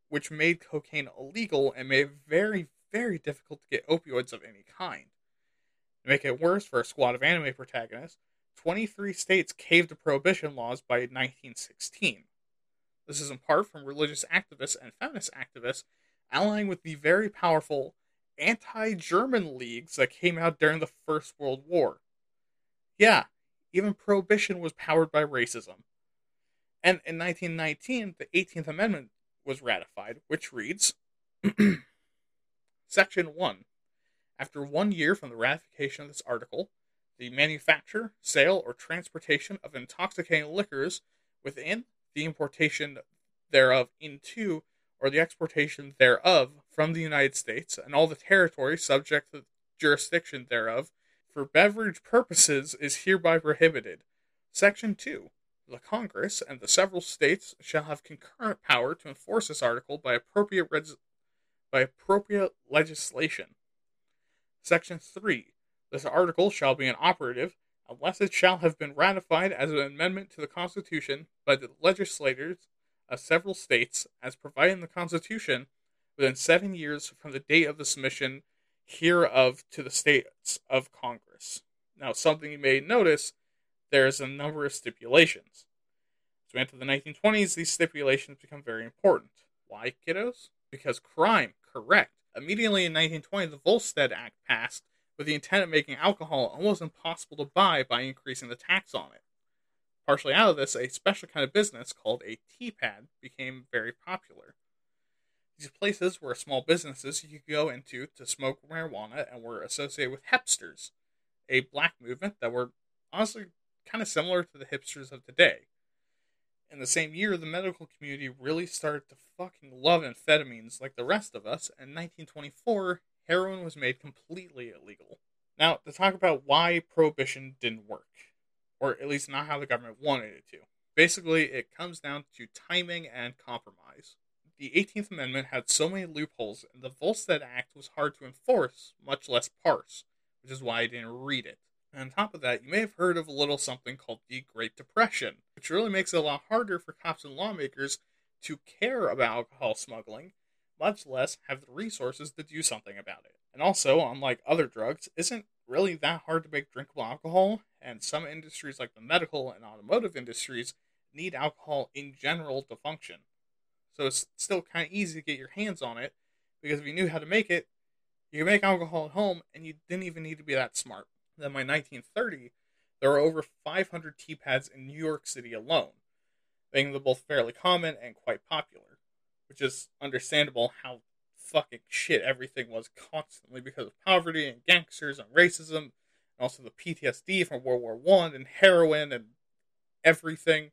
which made cocaine illegal and made it very, very difficult to get opioids of any kind. To make it worse for a squad of anime protagonists, 23 states caved to prohibition laws by 1916. This is in part from religious activists and feminist activists allying with the very powerful anti-German leagues that came out during the First World War. Yeah, even prohibition was powered by racism. And in 1919, the 18th Amendment was ratified, which reads, Section 1. After 1 year from the ratification of this article, the manufacture, sale, or transportation of intoxicating liquors within, the importation thereof into, or the exportation thereof from the United States and all the territories subject to the jurisdiction thereof for beverage purposes is hereby prohibited. Section 2. The Congress and the several states shall have concurrent power to enforce this article by appropriate legislation. Section 3. This article shall be inoperative unless it shall have been ratified as an amendment to the Constitution by the legislators of several states, as provided in the Constitution, within 7 years from the date of the submission hereof to the states of Congress. Now, something you may notice, there is a number of stipulations. As we enter the 1920s, these stipulations become very important. Why, kiddos? Because crime, correct. Immediately in 1920, the Volstead Act passed, with the intent of making alcohol almost impossible to buy by increasing the tax on it. Partially out of this, a special kind of business called a teapad became very popular. These places were small businesses you could go into to smoke marijuana and were associated with hipsters, a black movement that were honestly kind of similar to the hipsters of today. In the same year, the medical community really started to fucking love amphetamines like the rest of us, and in 1924, heroin was made completely illegal. Now, to talk about why prohibition didn't work, or at least not how the government wanted it to. Basically, it comes down to timing and compromise. The 18th Amendment had so many loopholes, and the Volstead Act was hard to enforce, much less parse, which is why I didn't read it. And on top of that, you may have heard of a little something called the Great Depression, which really makes it a lot harder for cops and lawmakers to care about alcohol smuggling, much less have the resources to do something about it. And also, unlike other drugs, isn't really that hard to make drinkable alcohol, and some industries like the medical and automotive industries need alcohol in general to function. So it's still kind of easy to get your hands on it, because if you knew how to make it, you could make alcohol at home, and you didn't even need to be that smart. Then by 1930, there were over 500 teapads in New York City alone, making them both fairly common and quite popular. Which is understandable how fucking shit everything was constantly because of poverty and gangsters and racism, and also the PTSD from World War I and heroin and everything.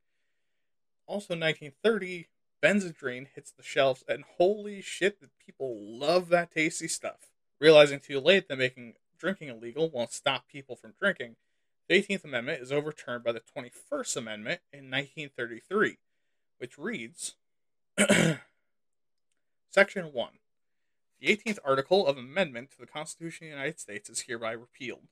Also in 1930, Benzedrine hits the shelves, and holy shit, that people love that tasty stuff. Realizing too late that making drinking illegal won't stop people from drinking, the 18th Amendment is overturned by the 21st Amendment in 1933, which reads... Section 1. The 18th Article of Amendment to the Constitution of the United States is hereby repealed.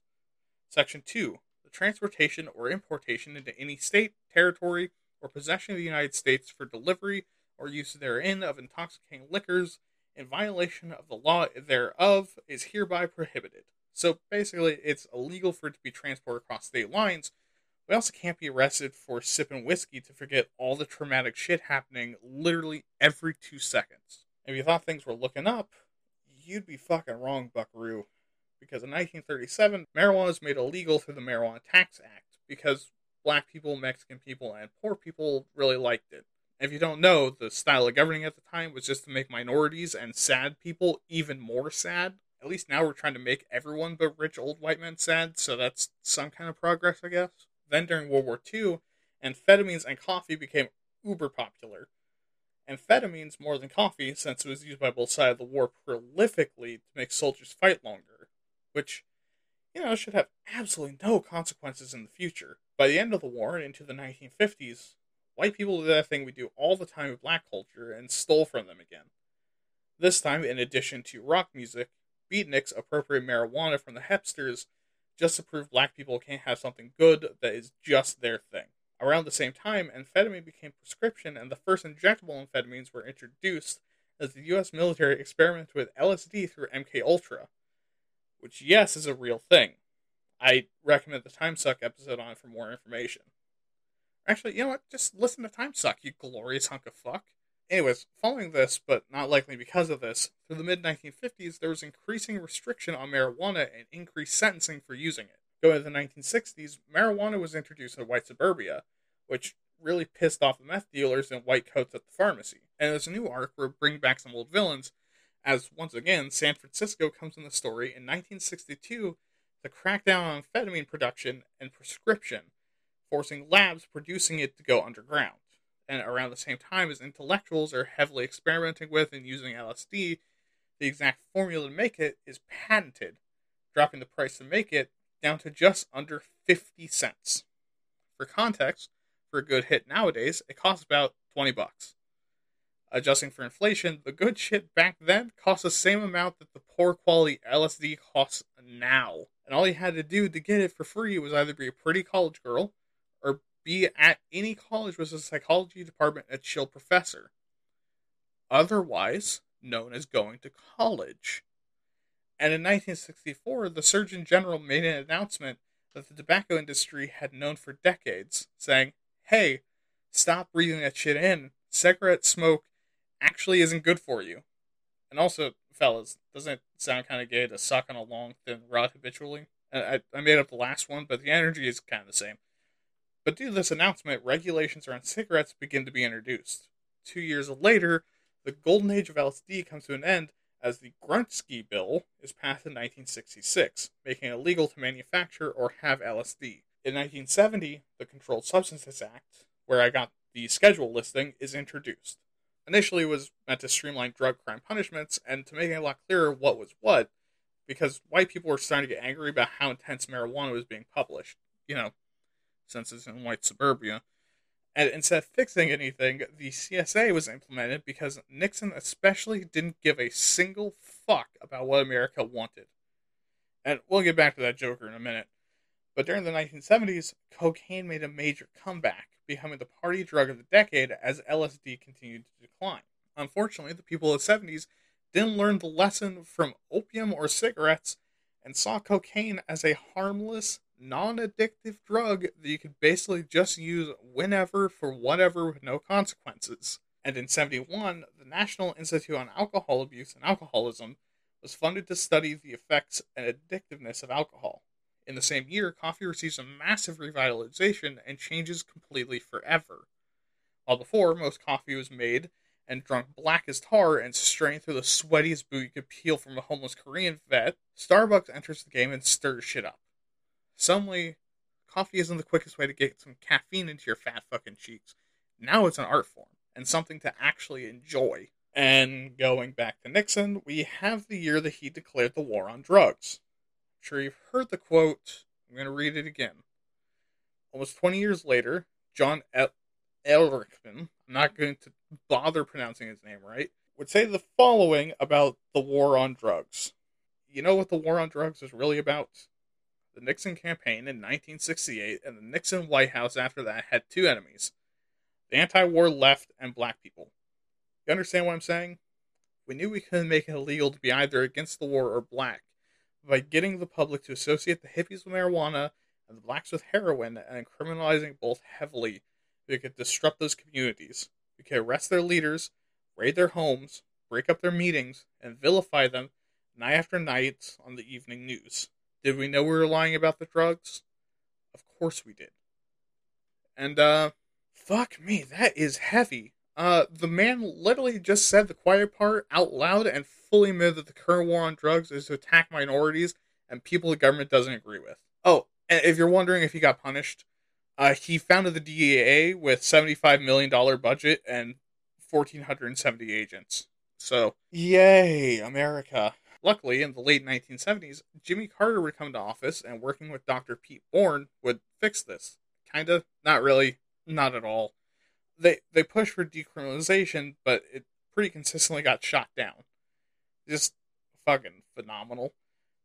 Section 2. The transportation or importation into any state, territory, or possession of the United States for delivery or use therein of intoxicating liquors in violation of the law thereof is hereby prohibited. So basically, it's illegal for it to be transported across state lines. We also can't be arrested for sipping whiskey to forget all the traumatic shit happening literally every 2 seconds. If you thought things were looking up, you'd be fucking wrong, buckaroo. Because in 1937, marijuana was made illegal through the Marijuana Tax Act, because black people, Mexican people, and poor people really liked it. If you don't know, the style of governing at the time was just to make minorities and sad people even more sad. At least now we're trying to make everyone but rich old white men sad, so that's some kind of progress, I guess. Then during World War II, amphetamines and coffee became uber popular. Amphetamines more than coffee, since it was used by both sides of the war prolifically to make soldiers fight longer, which, you know, should have absolutely no consequences in the future. By the end of the war and into the 1950s, white people did that thing we do all the time with black culture and stole from them again. This time, in addition to rock music, beatniks appropriate marijuana from the hipsters just to prove black people can't have something good that is just their thing. Around the same time, amphetamine became prescription, and the first injectable amphetamines were introduced as the U.S. military experimented with LSD through MKUltra, which, yes, is a real thing. I recommend the Time Suck episode on it for more information. Actually, you know what? Just listen to Time Suck, you glorious hunk of fuck. Anyways, following this, but not likely because of this, through the mid-1950s, there was increasing restriction on marijuana and increased sentencing for using it. Going to the 1960s, marijuana was introduced in white suburbia, which really pissed off the meth dealers in white coats at the pharmacy. And there's a new arc where we bring back some old villains, as once again, San Francisco comes in the story in 1962 to crack down on amphetamine production and prescription, forcing labs producing it to go underground. And around the same time as intellectuals are heavily experimenting with and using LSD, the exact formula to make it is patented, dropping the price to make it down to just under 50 cents. For context, for a good hit nowadays, it costs about $20. Adjusting for inflation, the good shit back then cost the same amount that the poor quality LSD costs now. And all you had to do to get it for free was either be a pretty college girl, or be at any college with a psychology department and a chill professor, otherwise known as going to college. And in 1964, the Surgeon General made an announcement that the tobacco industry had known for decades, saying, hey, stop breathing that shit in. Cigarette smoke actually isn't good for you. And also, fellas, doesn't it sound kind of gay to suck on a long, thin rod habitually? I made up the last one, but the energy is kind of the same. But due to this announcement, regulations around cigarettes begin to be introduced. 2 years later, the golden age of LSD comes to an end, as the Gruntsky Bill is passed in 1966, making it illegal to manufacture or have LSD. In 1970, the Controlled Substances Act, where I got the schedule listing, is introduced. Initially, it was meant to streamline drug crime punishments and to make it a lot clearer what was what, because white people were starting to get angry about how intense marijuana was being published, you know, since it's in white suburbia. And instead of fixing anything, the CSA was implemented because Nixon especially didn't give a single fuck about what America wanted. And we'll get back to that joker in a minute. But during the 1970s, cocaine made a major comeback, becoming the party drug of the decade as LSD continued to decline. Unfortunately, the people of the 70s didn't learn the lesson from opium or cigarettes and saw cocaine as a harmless, non-addictive drug that you could basically just use whenever for whatever with no consequences. And in 1971, the National Institute on Alcohol Abuse and Alcoholism was funded to study the effects and addictiveness of alcohol. In the same year, coffee receives a massive revitalization and changes completely forever. While before, most coffee was made and drunk black as tar and strained through the sweatiest boot you could peel from a homeless Korean vet, Starbucks enters the game and stirs shit up. Suddenly, coffee isn't the quickest way to get some caffeine into your fat fucking cheeks. Now it's an art form, and something to actually enjoy. And going back to Nixon, we have the year that he declared the war on drugs. I'm sure you've heard the quote. I'm going to read it again. Almost 20 years later, John Elrickman, I'm not going to bother pronouncing his name right, would say the following about the war on drugs. You know what the war on drugs is really about? The Nixon campaign in 1968 and the Nixon White House after that had two enemies, the anti-war left and black people. You understand what I'm saying? We knew we couldn't make it illegal to be either against the war or black, but by getting the public to associate the hippies with marijuana and the blacks with heroin and criminalizing both heavily, we could disrupt those communities. We could arrest their leaders, raid their homes, break up their meetings, and vilify them night after night on the evening news. Did we know we were lying about the drugs? Of course we did. And, fuck me, that is heavy. The man literally just said the quiet part out loud and fully admitted that the current war on drugs is to attack minorities and people the government doesn't agree with. Oh, and if you're wondering if he got punished, He founded the DEA with $75 million budget and 1,470 agents. So, yay, America. Luckily, in the late 1970s, Jimmy Carter would come into office, and working with Dr. Pete Bourne would fix this. Kinda, not really, not at all. They pushed for decriminalization, but it pretty consistently got shot down. Just fucking phenomenal.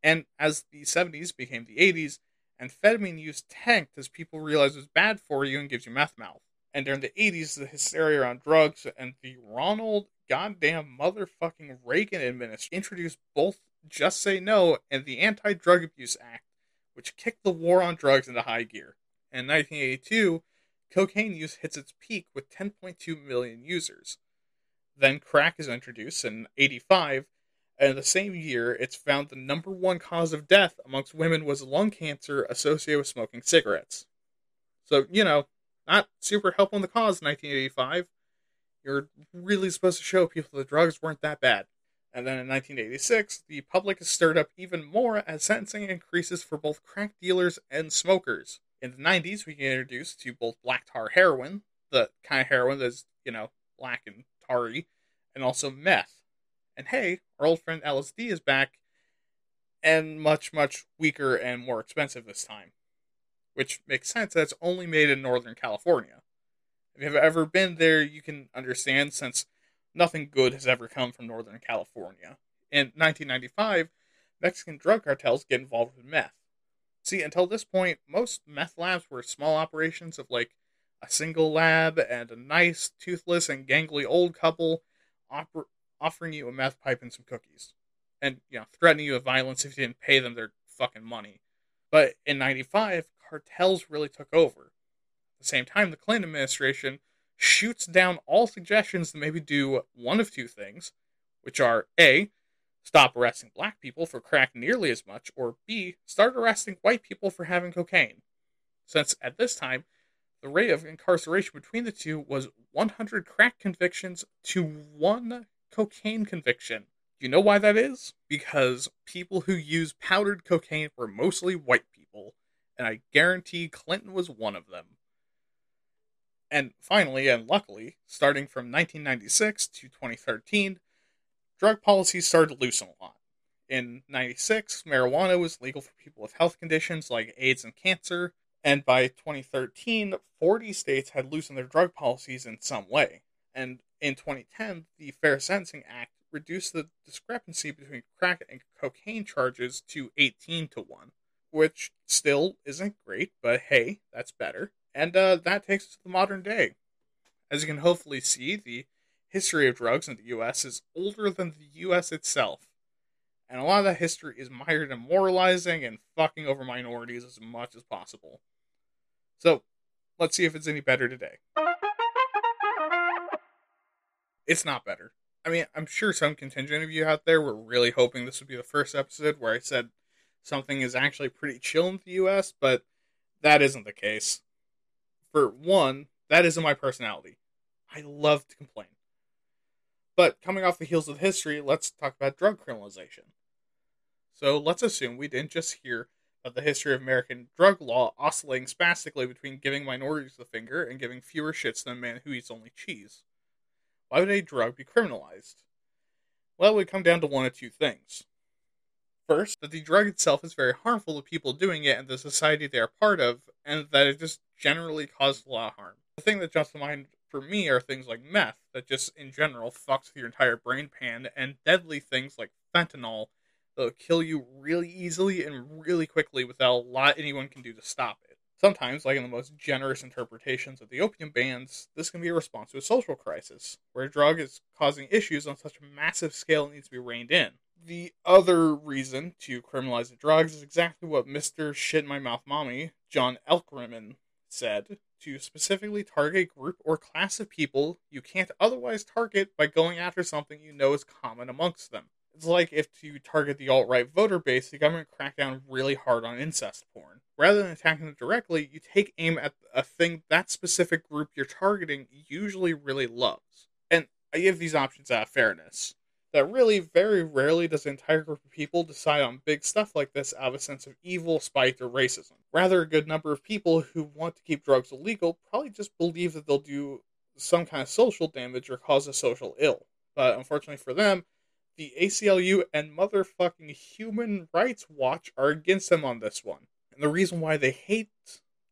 And as the 70s became the 80s, amphetamine use tanked as people realized it was bad for you and gives you meth mouth. And during the 80s, the hysteria around drugs and the Ronald goddamn motherfucking Reagan administration introduced both Just Say No and the Anti-Drug Abuse Act, which kicked the war on drugs into high gear. In 1982, cocaine use hits its peak with 10.2 million users. Then crack is introduced in 85, and the same year, it's found the number one cause of death amongst women was lung cancer associated with smoking cigarettes. So, you know, not super helpful in the cause in 1985. You're really supposed to show people the drugs weren't that bad. And then in 1986, the public is stirred up even more as sentencing increases for both crack dealers and smokers. In the 90s, we get introduced to both black tar heroin, the kind of heroin that's, you know, black and tarry, and also meth. And hey, our old friend LSD is back, and much, much weaker and more expensive this time. Which makes sense, that's only made in Northern California. If you've ever been there, you can understand, since nothing good has ever come from Northern California. In 1995, Mexican drug cartels get involved with meth. See, until this point, most meth labs were small operations of, like, a single lab and a nice, toothless, and gangly old couple offering you a meth pipe and some cookies. And, you know, threatening you with violence if you didn't pay them their fucking money. But in 95, cartels really took over. At the same time, the Clinton administration shoots down all suggestions to maybe do one of two things, which are A, stop arresting black people for crack nearly as much, or B, start arresting white people for having cocaine. Since at this time, the rate of incarceration between the two was 100 crack convictions to 1 cocaine conviction. You know why that is? Because people who used powdered cocaine were mostly white people, and I guarantee Clinton was one of them. And finally, and luckily, starting from 1996 to 2013, drug policies started to loosen a lot. In 96, marijuana was legal for people with health conditions like AIDS and cancer, and by 2013, 40 states had loosened their drug policies in some way. And in 2010, the Fair Sentencing Act reduced the discrepancy between crack and cocaine charges to 18-1, which still isn't great, but hey, that's better. And that takes us to the modern day. As you can hopefully see, the history of drugs in the U.S. is older than the U.S. itself. And a lot of that history is mired in moralizing and fucking over minorities as much as possible. So, let's see if it's any better today. It's not better. I mean, I'm sure some contingent of you out there were really hoping this would be the first episode where I said something is actually pretty chill in the U.S., but that isn't the case. For one, that isn't my personality. I love to complain. But coming off the heels of history, let's talk about drug criminalization. So let's assume we didn't just hear about the history of American drug law oscillating spastically between giving minorities the finger and giving fewer shits than a man who eats only cheese. Why would a drug be criminalized? Well, it would come down to one of two things. First, that the drug itself is very harmful to people doing it and the society they are part of, and that it just generally caused a lot of harm. The thing that jumps to mind for me are things like meth, that just in general fucks with your entire brain pan, and deadly things like fentanyl that'll kill you really easily and really quickly without a lot anyone can do to stop it. Sometimes, like in the most generous interpretations of the opium bans, this can be a response to a social crisis, where a drug is causing issues on such a massive scale it needs to be reined in. The other reason to criminalize the drugs is exactly what Mr. Shit-in-my-mouth mommy, John Elkerman, said, to specifically target a group or class of people you can't otherwise target by going after something you know is common amongst them. It's like if you target the alt-right voter base, the government cracked down really hard on incest porn. Rather than attacking them directly, you take aim at a thing that specific group you're targeting usually really loves. And I give these options out of fairness. that really very rarely does an entire group of people decide on big stuff like this out of a sense of evil, spite, or racism. Rather, a good number of people who want to keep drugs illegal probably just believe that they'll do some kind of social damage or cause a social ill. But unfortunately for them, the ACLU and motherfucking Human Rights Watch are against them on this one. And the reason why they hate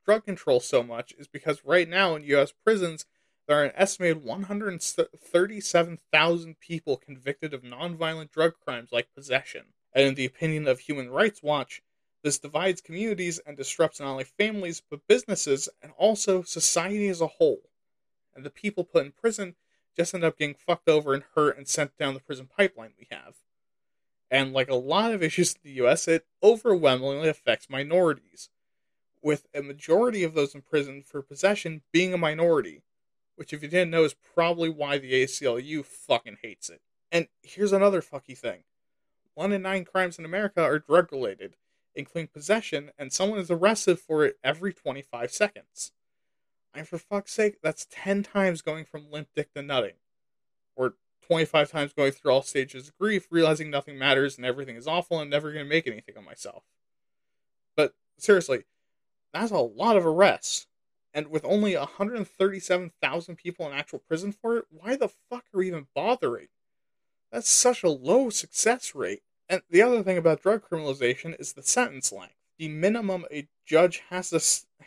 drug control so much is because right now in U.S. prisons, there are an estimated 137,000 people convicted of nonviolent drug crimes like possession. And in the opinion of Human Rights Watch, this divides communities and disrupts not only families, but businesses, and also society as a whole. And the people put in prison just end up getting fucked over and hurt and sent down the prison pipeline we have. And like a lot of issues in the U.S., it overwhelmingly affects minorities, with a majority of those in prison for possession being a minority. Which, if you didn't know, is probably why the ACLU fucking hates it. And here's another fucky thing. 1 in 9 crimes in America are drug-related, including possession, and someone is arrested for it every 25 seconds. And for fuck's sake, that's 10 times going from limp dick to nutting. Or 25 times going through all stages of grief, realizing nothing matters and everything is awful and I'm never going to make anything of myself. But seriously, that's a lot of arrests. And with only 137,000 people in actual prison for it, why the fuck are we even bothering? That's such a low success rate. And the other thing about drug criminalization is the sentence length. The minimum a judge has to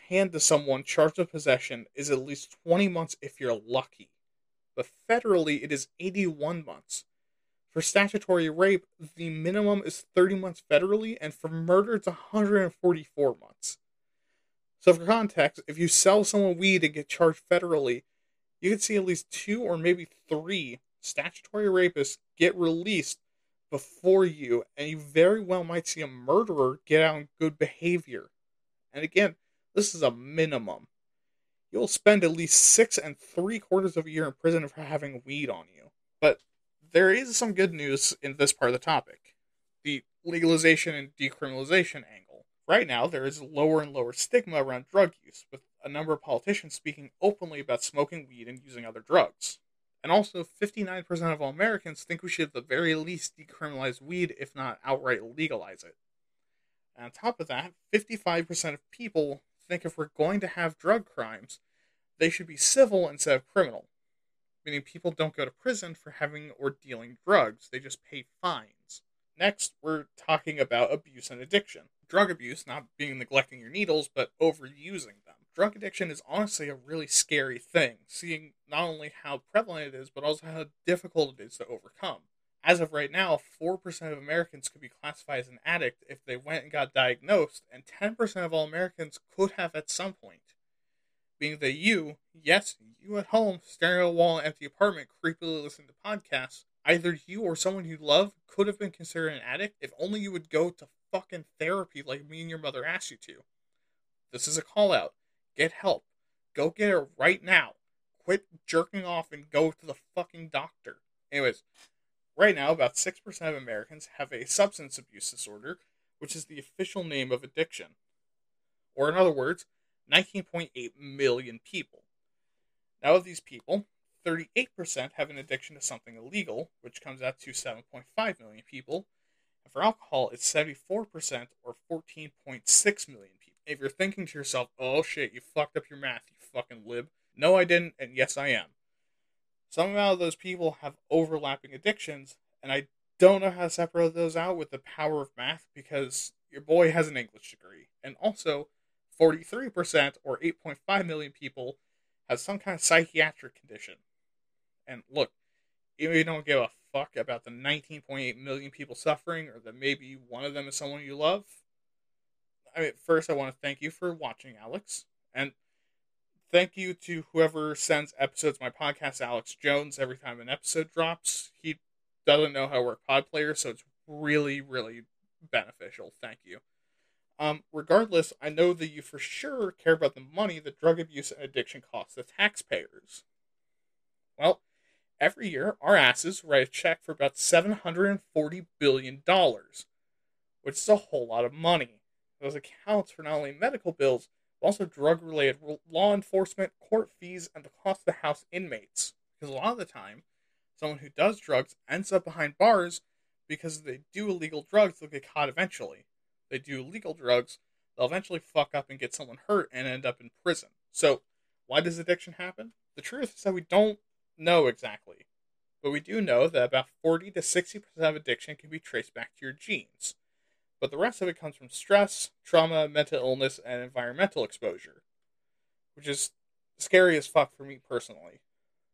hand to someone charged with possession is at least 20 months if you're lucky. But federally, it is 81 months. For statutory rape, the minimum is 30 months federally, and for murder, it's 144 months. So for context, if you sell someone weed and get charged federally, you could see at least 2 or maybe 3 statutory rapists get released before you, and you very well might see a murderer get out on good behavior. And again, this is a minimum. You'll spend at least 6 3/4 years in prison for having weed on you. But there is some good news in this part of the topic. The legalization and decriminalization angle. Right now, there is lower and lower stigma around drug use, with a number of politicians speaking openly about smoking weed and using other drugs. And also, 59% of all Americans think we should at the very least decriminalize weed, if not outright legalize it. And on top of that, 55% of people think if we're going to have drug crimes, they should be civil instead of criminal. Meaning people don't go to prison for having or dealing drugs, they just pay fines. Next, we're talking about abuse and addiction. Drug abuse, not being neglecting your needles, but overusing them. Drug addiction is honestly a really scary thing, seeing not only how prevalent it is, but also how difficult it is to overcome. As of right now, 4% of Americans could be classified as an addict if they went and got diagnosed, and 10% of all Americans could have at some point. Being that you at home, staring at a wall in an empty apartment, creepily listening to podcasts, either you or someone you love could have been considered an addict if only you would go to fucking therapy like me and your mother asked you to. This is a call out. Get help. Go get it right now. Quit jerking off and go to the fucking doctor. Anyways, right now about 6% of Americans have a substance abuse disorder, which is the official name of addiction. Or in other words, 19.8 million people. Now of these people, 38% have an addiction to something illegal, which comes out to 7.5 million people. And for alcohol, it's 74% or 14.6 million people. If you're thinking to yourself, oh shit, you fucked up your math, you fucking lib. No, I didn't, and yes, I am. Some amount of those people have overlapping addictions, and I don't know how to separate those out with the power of math because your boy has an English degree. And also, 43% or 8.5 million people have some kind of psychiatric condition. And look, even if you don't give a fuck about the 19.8 million people suffering, or that maybe one of them is someone you love, I mean, first I want to thank you for watching, Alex, and thank you to whoever sends episodes of my podcast, Alex Jones, every time an episode drops. He doesn't know how to work pod player, so it's really, really beneficial. Thank you. Regardless, I know that you for sure care about the money that drug abuse and addiction costs the taxpayers. Well, every year, our asses write a check for about $740 billion, which is a whole lot of money. Those accounts for not only medical bills, but also drug-related law enforcement, court fees, and the cost of the house inmates. Because a lot of the time, someone who does drugs ends up behind bars because if they do illegal drugs, they'll get caught eventually. If they do legal drugs, they'll eventually fuck up and get someone hurt and end up in prison. So, why does addiction happen? The truth is that we don't know exactly. But we do know that about 40 to 60% of addiction can be traced back to your genes. But the rest of it comes from stress, trauma, mental illness, and environmental exposure. Which is scary as fuck for me personally.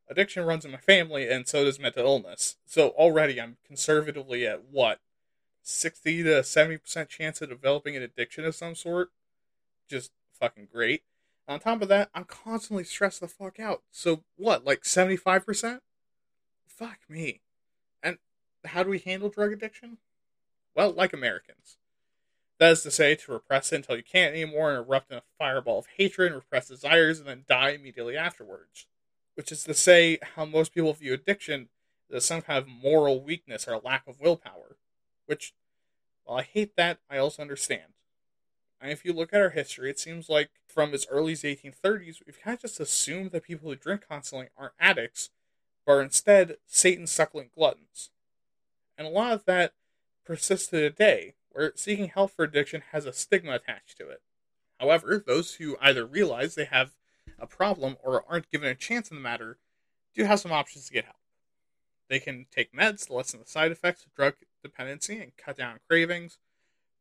Addiction runs in my family, and so does mental illness. So already I'm conservatively at, 60 to 70% chance of developing an addiction of some sort? Just fucking great. On top of that, I'm constantly stressed the fuck out. So 75%? Fuck me. And how do we handle drug addiction? Well, like Americans. That is to say, to repress it until you can't anymore and erupt in a fireball of hatred and repress desires and then die immediately afterwards. Which is to say, how most people view addiction as some kind of moral weakness or lack of willpower. Which, while I hate that, I also understand. And if you look at our history, it seems like from as early as the 1830s, we've kind of just assumed that people who drink constantly aren't addicts, but are instead Satan-suckling gluttons. And a lot of that persists to today, where seeking help for addiction has a stigma attached to it. However, those who either realize they have a problem or aren't given a chance in the matter do have some options to get help. They can take meds to lessen the side effects of drug dependency and cut down cravings,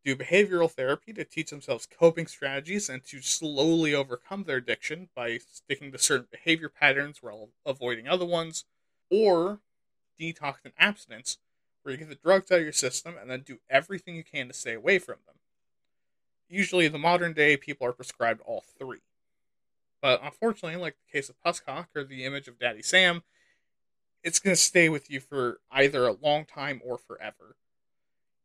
do behavioral therapy to teach themselves coping strategies and to slowly overcome their addiction by sticking to certain behavior patterns while avoiding other ones, or detox and abstinence, where you get the drugs out of your system and then do everything you can to stay away from them. Usually, in the modern day, people are prescribed all three. But unfortunately, like the case of Puscock or the image of Daddy Sam, it's going to stay with you for either a long time or forever.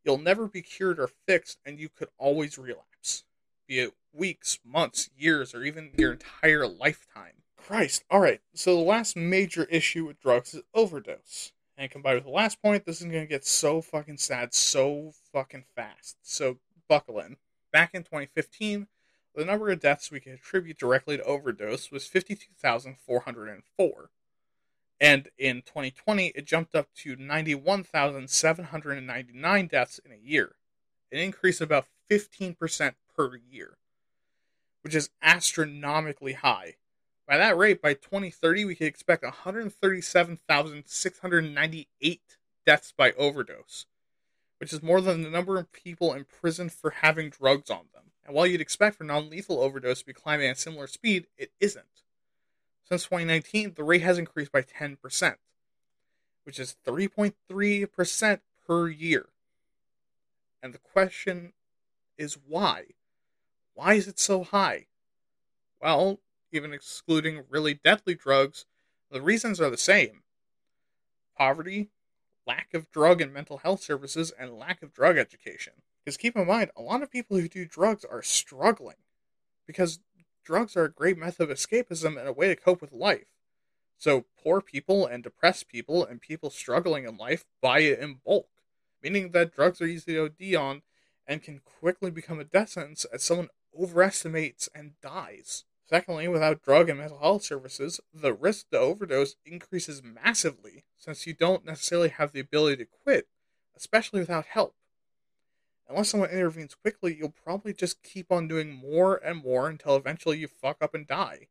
You'll never be cured or fixed, and you could always relapse. Be it weeks, months, years, or even your entire lifetime. Christ, alright, so the last major issue with drugs is overdose. And combined with the last point, this is going to get so fucking sad so fucking fast. So, buckle in. Back in 2015, the number of deaths we can attribute directly to overdose was 52,404. And in 2020, it jumped up to 91,799 deaths in a year, an increase of about 15% per year, which is astronomically high. By that rate, by 2030, we could expect 137,698 deaths by overdose, which is more than the number of people imprisoned for having drugs on them. And while you'd expect for non-lethal overdose to be climbing at a similar speed, it isn't. Since 2019, the rate has increased by 10%, which is 3.3% per year. And the question is why? Why is it so high? Well, even excluding really deadly drugs, the reasons are the same. Poverty, lack of drug and mental health services, and lack of drug education. Because keep in mind, a lot of people who do drugs are struggling. Because drugs are a great method of escapism and a way to cope with life. So poor people and depressed people and people struggling in life buy it in bulk, meaning that drugs are easy to OD on and can quickly become a death sentence as someone overestimates and dies. Secondly, without drug and mental health services, the risk to overdose increases massively since you don't necessarily have the ability to quit, especially without help. Unless someone intervenes quickly, you'll probably just keep on doing more and more until eventually you fuck up and die.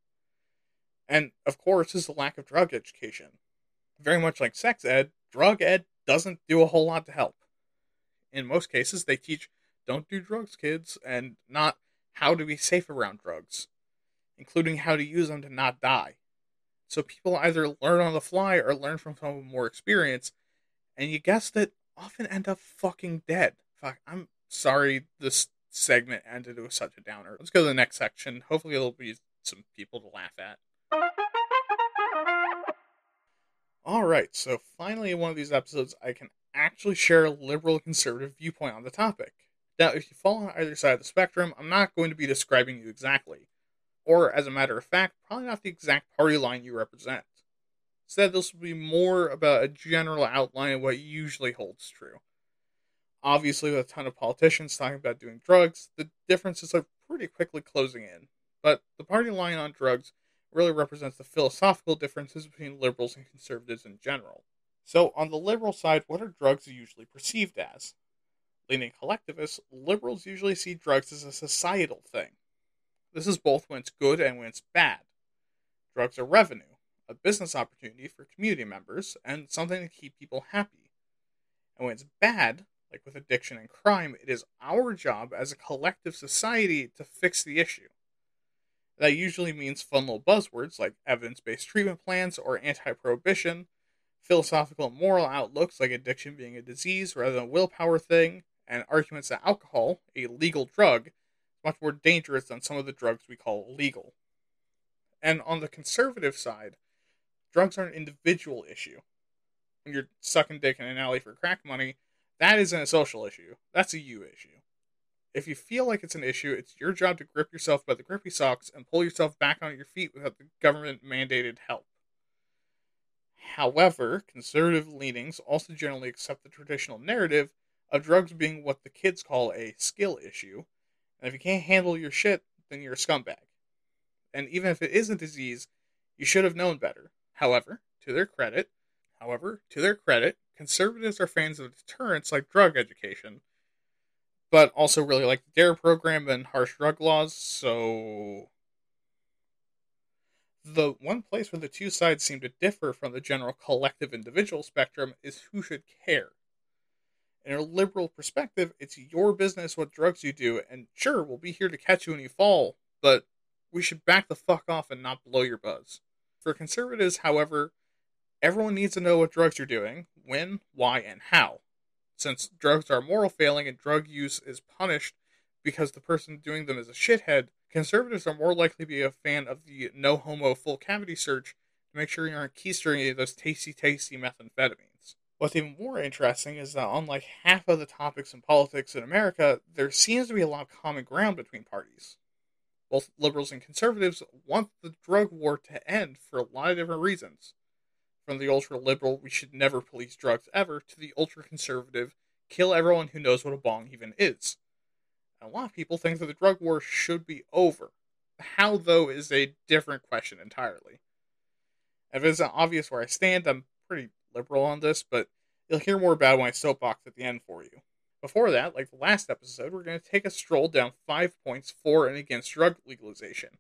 And, of course, is the lack of drug education. Very much like sex ed, drug ed doesn't do a whole lot to help. In most cases, they teach, don't do drugs, kids, and not how to be safe around drugs, including how to use them to not die. So people either learn on the fly or learn from someone with more experience, and you guessed it, often end up fucking dead. Fuck, I'm sorry this segment ended with such a downer. Let's go to the next section. Hopefully there'll be some people to laugh at. Alright, so finally in one of these episodes, I can actually share a liberal-conservative viewpoint on the topic. Now, if you fall on either side of the spectrum, I'm not going to be describing you exactly. Or, as a matter of fact, probably not the exact party line you represent. Instead, this will be more about a general outline of what usually holds true. Obviously, with a ton of politicians talking about doing drugs, the differences are pretty quickly closing in. But the party line on drugs really represents the philosophical differences between liberals and conservatives in general. So, on the liberal side, what are drugs usually perceived as? Leaning collectivists, liberals usually see drugs as a societal thing. This is both when it's good and when it's bad. Drugs are revenue, a business opportunity for community members, and something to keep people happy. And when it's bad, like with addiction and crime, it is our job as a collective society to fix the issue. That usually means fun little buzzwords like evidence-based treatment plans or anti-prohibition, philosophical and moral outlooks like addiction being a disease rather than a willpower thing, and arguments that alcohol, a legal drug, is much more dangerous than some of the drugs we call legal. And on the conservative side, drugs are an individual issue. When you're sucking dick in an alley for crack money, that isn't a social issue. That's a you issue. If you feel like it's an issue, it's your job to grip yourself by the grippy socks and pull yourself back on your feet without the government-mandated help. However, conservative leanings also generally accept the traditional narrative of drugs being what the kids call a skill issue, and if you can't handle your shit, then you're a scumbag. And even if it is a disease, you should have known better. However, to their credit, conservatives are fans of deterrence like drug education, but also really like the DARE program and harsh drug laws, so... The one place where the two sides seem to differ from the general collective individual spectrum is who should care. In a liberal perspective, it's your business what drugs you do, and sure, we'll be here to catch you when you fall, but we should back the fuck off and not blow your buzz. For conservatives, however, everyone needs to know what drugs you're doing, when, why, and how. Since drugs are a moral failing and drug use is punished because the person doing them is a shithead, conservatives are more likely to be a fan of the no-homo full cavity search to make sure you aren't keistering any of those tasty methamphetamines. What's even more interesting is that unlike half of the topics in politics in America, there seems to be a lot of common ground between parties. Both liberals and conservatives want the drug war to end for a lot of different reasons. From the ultra-liberal, we should never police drugs ever, to the ultra-conservative, kill everyone who knows what a bong even is. A lot of people think that the drug war should be over. How, though, is a different question entirely. If it isn't obvious where I stand, I'm pretty liberal on this, but you'll hear more about it when I soapbox at the end for you. Before that, like the last episode, we're going to take a stroll down 5 points for and against drug legalization,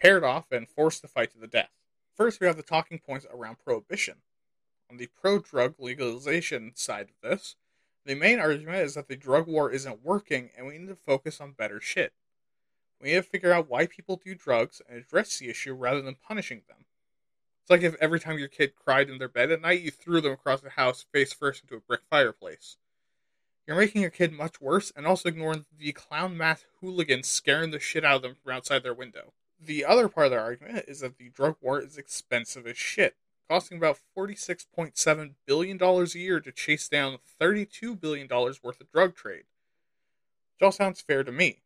paired off and forced to fight to the death. First, we have the talking points around prohibition. On the pro-drug legalization side of this, the main argument is that the drug war isn't working and we need to focus on better shit. We need to figure out why people do drugs and address the issue rather than punishing them. It's like if every time your kid cried in their bed at night, you threw them across the house face first into a brick fireplace. You're making your kid much worse and also ignoring the clown math hooligans scaring the shit out of them from outside their window. The other part of their argument is that the drug war is expensive as shit, costing about $46.7 billion a year to chase down $32 billion worth of drug trade. Which all sounds fair to me.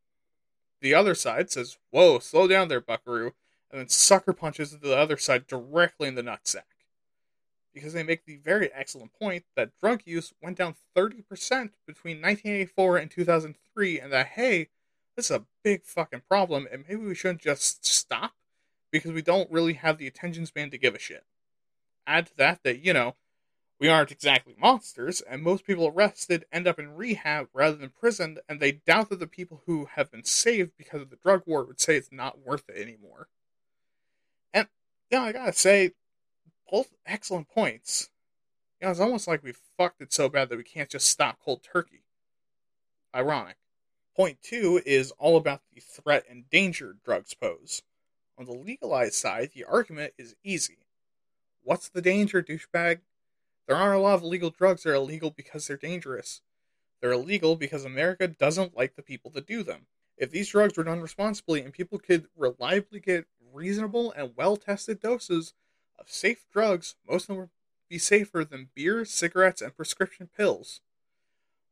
The other side says, whoa, slow down there, buckaroo, and then sucker punches the other side directly in the nutsack. Because they make the very excellent point that drug use went down 30% between 1984 and 2003, and that, hey, this is a big fucking problem, and maybe we shouldn't just stop, because we don't really have the attention span to give a shit. Add to that, you know, we aren't exactly monsters, and most people arrested end up in rehab rather than prison, and they doubt that the people who have been saved because of the drug war would say it's not worth it anymore. And, you know, I gotta say, both excellent points. You know, it's almost like we fucked it so bad that we can't just stop cold turkey. Ironic. Point two is all about the threat and danger drugs pose. On the legalized side, the argument is easy. What's the danger, douchebag? There aren't a lot of legal drugs that are illegal because they're dangerous. They're illegal because America doesn't like the people that do them. If these drugs were done responsibly and people could reliably get reasonable and well-tested doses of safe drugs, most of them would be safer than beer, cigarettes, and prescription pills.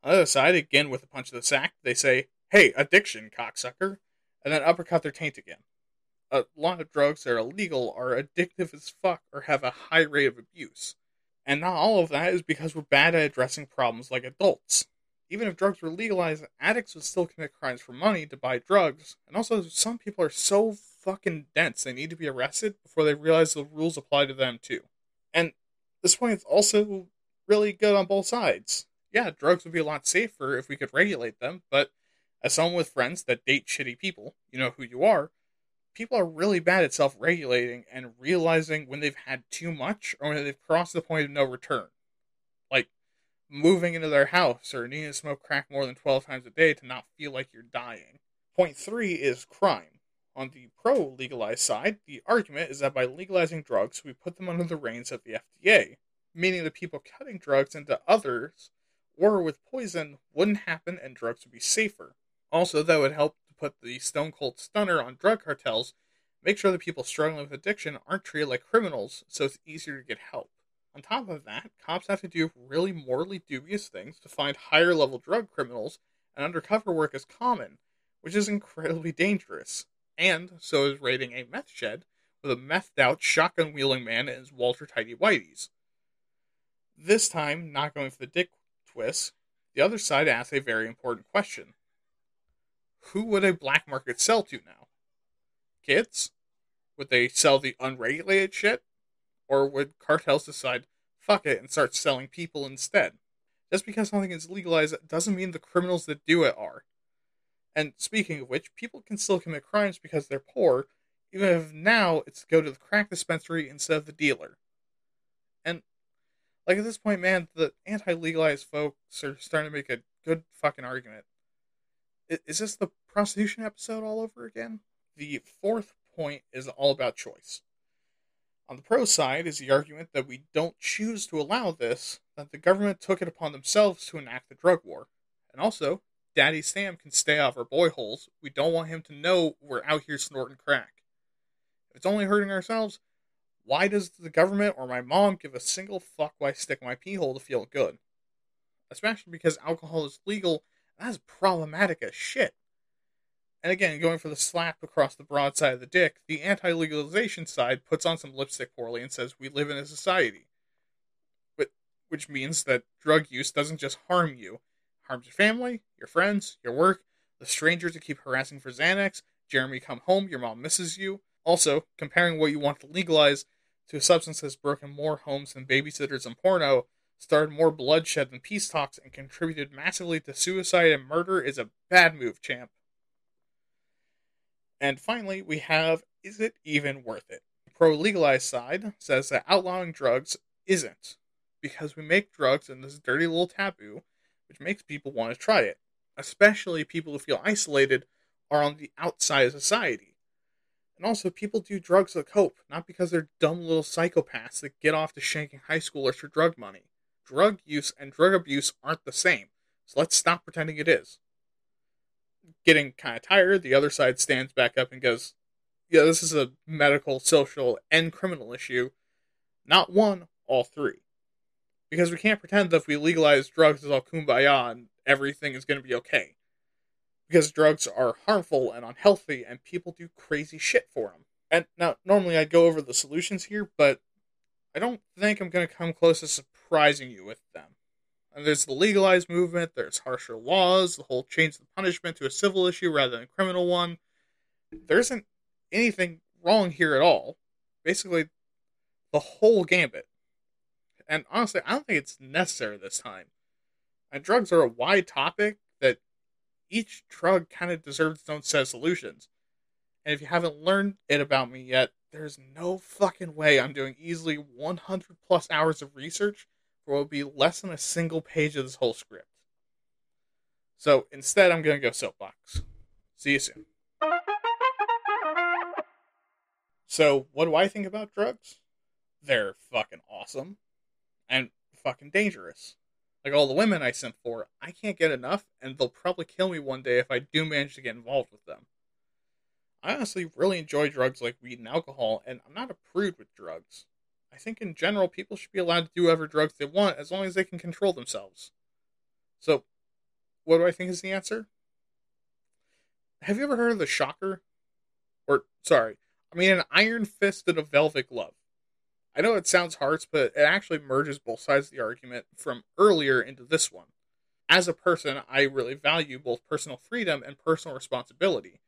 On the other side, again with a punch of the sack, they say, hey, addiction, cocksucker, and then uppercut their taint again. A lot of drugs that are illegal are addictive as fuck or have a high rate of abuse. And not all of that is because we're bad at addressing problems like adults. Even if drugs were legalized, addicts would still commit crimes for money to buy drugs. And also, some people are so fucking dense they need to be arrested before they realize the rules apply to them too. And this point, also really good on both sides. Yeah, drugs would be a lot safer if we could regulate them, but as someone with friends that date shitty people, you know who you are, people are really bad at self-regulating and realizing when they've had too much or when they've crossed the point of no return. Like, moving into their house or needing to smoke crack more than 12 times a day to not feel like you're dying. Point three is crime. On the pro-legalized side, the argument is that by legalizing drugs, we put them under the reins of the FDA, meaning the people cutting drugs into others or with poison wouldn't happen and drugs would be safer. Also, that would help to put the stone cold stunner on drug cartels, make sure that people struggling with addiction aren't treated like criminals, so it's easier to get help. On top of that, cops have to do really morally dubious things to find higher level drug criminals, and undercover work is common, which is incredibly dangerous. And so is raiding a meth shed with a methed out shotgun wielding man and his Walter Tidy Whiteys. This time, not going for the dick twist, the other side asks a very important question. Who would a black market sell to now? Kids? Would they sell the unregulated shit? Or would cartels decide, fuck it, and start selling people instead? Just because something is legalized doesn't mean the criminals that do it are. And speaking of which, people can still commit crimes because they're poor, even if now it's to go to the crack dispensary instead of the dealer. And, like, at this point, man, the anti-legalized folks are starting to make a good fucking argument. Is this the prostitution episode all over again? The fourth point is all about choice. On the pro side is the argument that we don't choose to allow this, that the government took it upon themselves to enact the drug war. And also, Daddy Sam can stay off our boy holes. We don't want him to know we're out here snorting crack. If it's only hurting ourselves, why does the government or my mom give a single fuck why I stick my pee hole to feel good? Especially because alcohol is legal, and that's problematic as shit. And again, going for the slap across the broad side of the dick, the anti-legalization side puts on some lipstick poorly and says we live in a society. Which means that drug use doesn't just harm you. Harms your family, your friends, your work, the strangers you keep harassing for Xanax, Jeremy come home, your mom misses you. Also, comparing what you want to legalize to a substance that's broken more homes than babysitters and porno, started more bloodshed than peace talks, and contributed massively to suicide and murder is a bad move, champ. And finally, we have, is it even worth it? The pro-legalized side says that outlawing drugs isn't, because we make drugs in this dirty little taboo, which makes people want to try it, especially people who feel isolated are on the outside of society. And also, people do drugs to cope, not because they're dumb little psychopaths that get off to shanking high schoolers for drug money. Drug use and drug abuse aren't the same, so let's stop pretending it is. Getting kind of tired, the other side stands back up and goes, yeah, this is a medical, social, and criminal issue. Not one, all three. Because we can't pretend that if we legalize drugs, it's all kumbaya and everything is going to be okay. Because drugs are harmful and unhealthy, and people do crazy shit for them. And now, normally I'd go over the solutions here, but I don't think I'm going to come close to surprising you with them. And there's the legalized movement, there's harsher laws, the whole change the punishment to a civil issue rather than a criminal one. There isn't anything wrong here at all. Basically, the whole gambit. And honestly, I don't think it's necessary this time. And drugs are a wide topic that each drug kind of deserves its own set of solutions. And if you haven't learned it about me yet, there's no fucking way I'm doing easily 100 plus hours of research for what will be less than a single page of this whole script. So instead, I'm going to go soapbox. See you soon. So what do I think about drugs? They're fucking awesome. And fucking dangerous. Like all the women I simp for, I can't get enough, and they'll probably kill me one day if I do manage to get involved with them. I honestly really enjoy drugs like weed and alcohol, and I'm not a prude with drugs. I think in general, people should be allowed to do whatever drugs they want as long as they can control themselves. So, what do I think is the answer? Have you ever heard of the shocker? An iron fist and a velvet glove. I know it sounds harsh, but it actually merges both sides of the argument from earlier into this one. As a person, I really value both personal freedom and personal responsibility,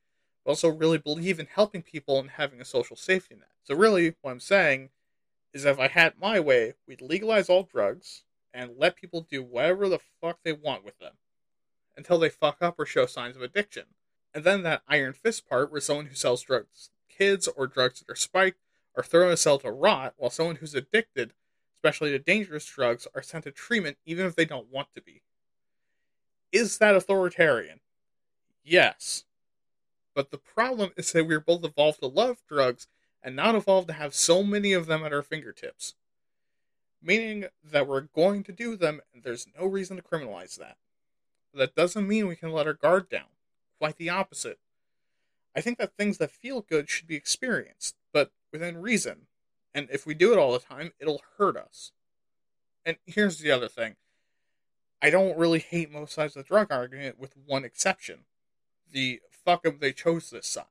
but also really believe in helping people and having a social safety net. So really, what I'm saying is if I had my way, we'd legalize all drugs and let people do whatever the fuck they want with them until they fuck up or show signs of addiction. And then that iron fist part where someone who sells drugs to kids or drugs that are spiked are thrown in a cell to rot, while someone who's addicted, especially to dangerous drugs, are sent to treatment even if they don't want to be. Is that authoritarian? Yes. But the problem is that we're both evolved to love drugs and not evolved to have so many of them at our fingertips. Meaning that we're going to do them, and there's no reason to criminalize that. But that doesn't mean we can let our guard down. Quite the opposite. I think that things that feel good should be experienced, but within reason. And if we do it all the time, it'll hurt us. And here's the other thing. I don't really hate most sides of the drug argument, with one exception. The fuck up they chose this side.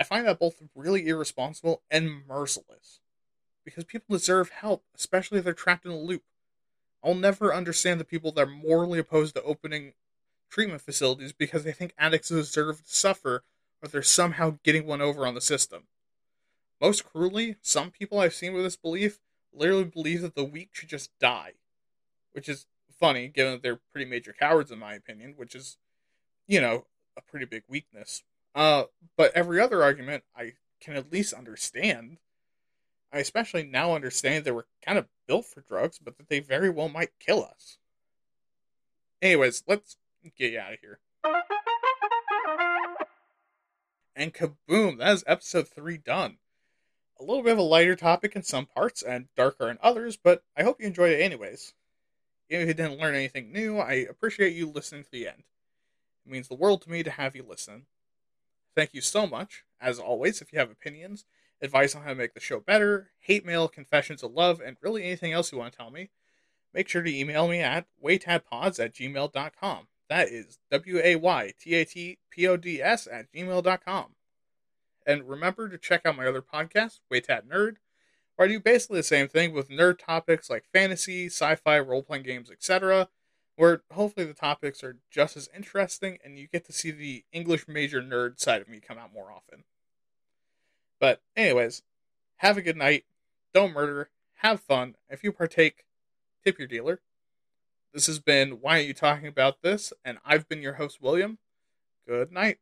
I find that both really irresponsible and merciless. Because people deserve help, especially if they're trapped in a loop. I'll never understand the people that are morally opposed to opening treatment facilities because they think addicts deserve to suffer, but they're somehow getting one over on the system. Most cruelly, some people I've seen with this belief literally believe that the weak should just die. Which is funny, given that they're pretty major cowards in my opinion, which is, you know, a pretty big weakness. But every other argument I can at least understand. I especially now understand they were kind of built for drugs, but that they very well might kill us. Anyways, let's get you out of here. And kaboom, that is episode 3 done. A little bit of a lighter topic in some parts and darker in others, but I hope you enjoyed it anyways. Even if you didn't learn anything new, I appreciate you listening to the end. It means the world to me to have you listen. Thank you so much. As always, if you have opinions, advice on how to make the show better, hate mail, confessions of love, and really anything else you want to tell me, make sure to email me at waytadpods@gmail.com. That is waytatpods@gmail.com. And remember to check out my other podcast, Waytat Nerd, where I do basically the same thing with nerd topics like fantasy, sci-fi, role-playing games, etc., where hopefully the topics are just as interesting and you get to see the English major nerd side of me come out more often. But anyways, have a good night, don't murder, have fun, if you partake, tip your dealer. This has been Why Aren't You Talking About This? And I've been your host, William. Good night.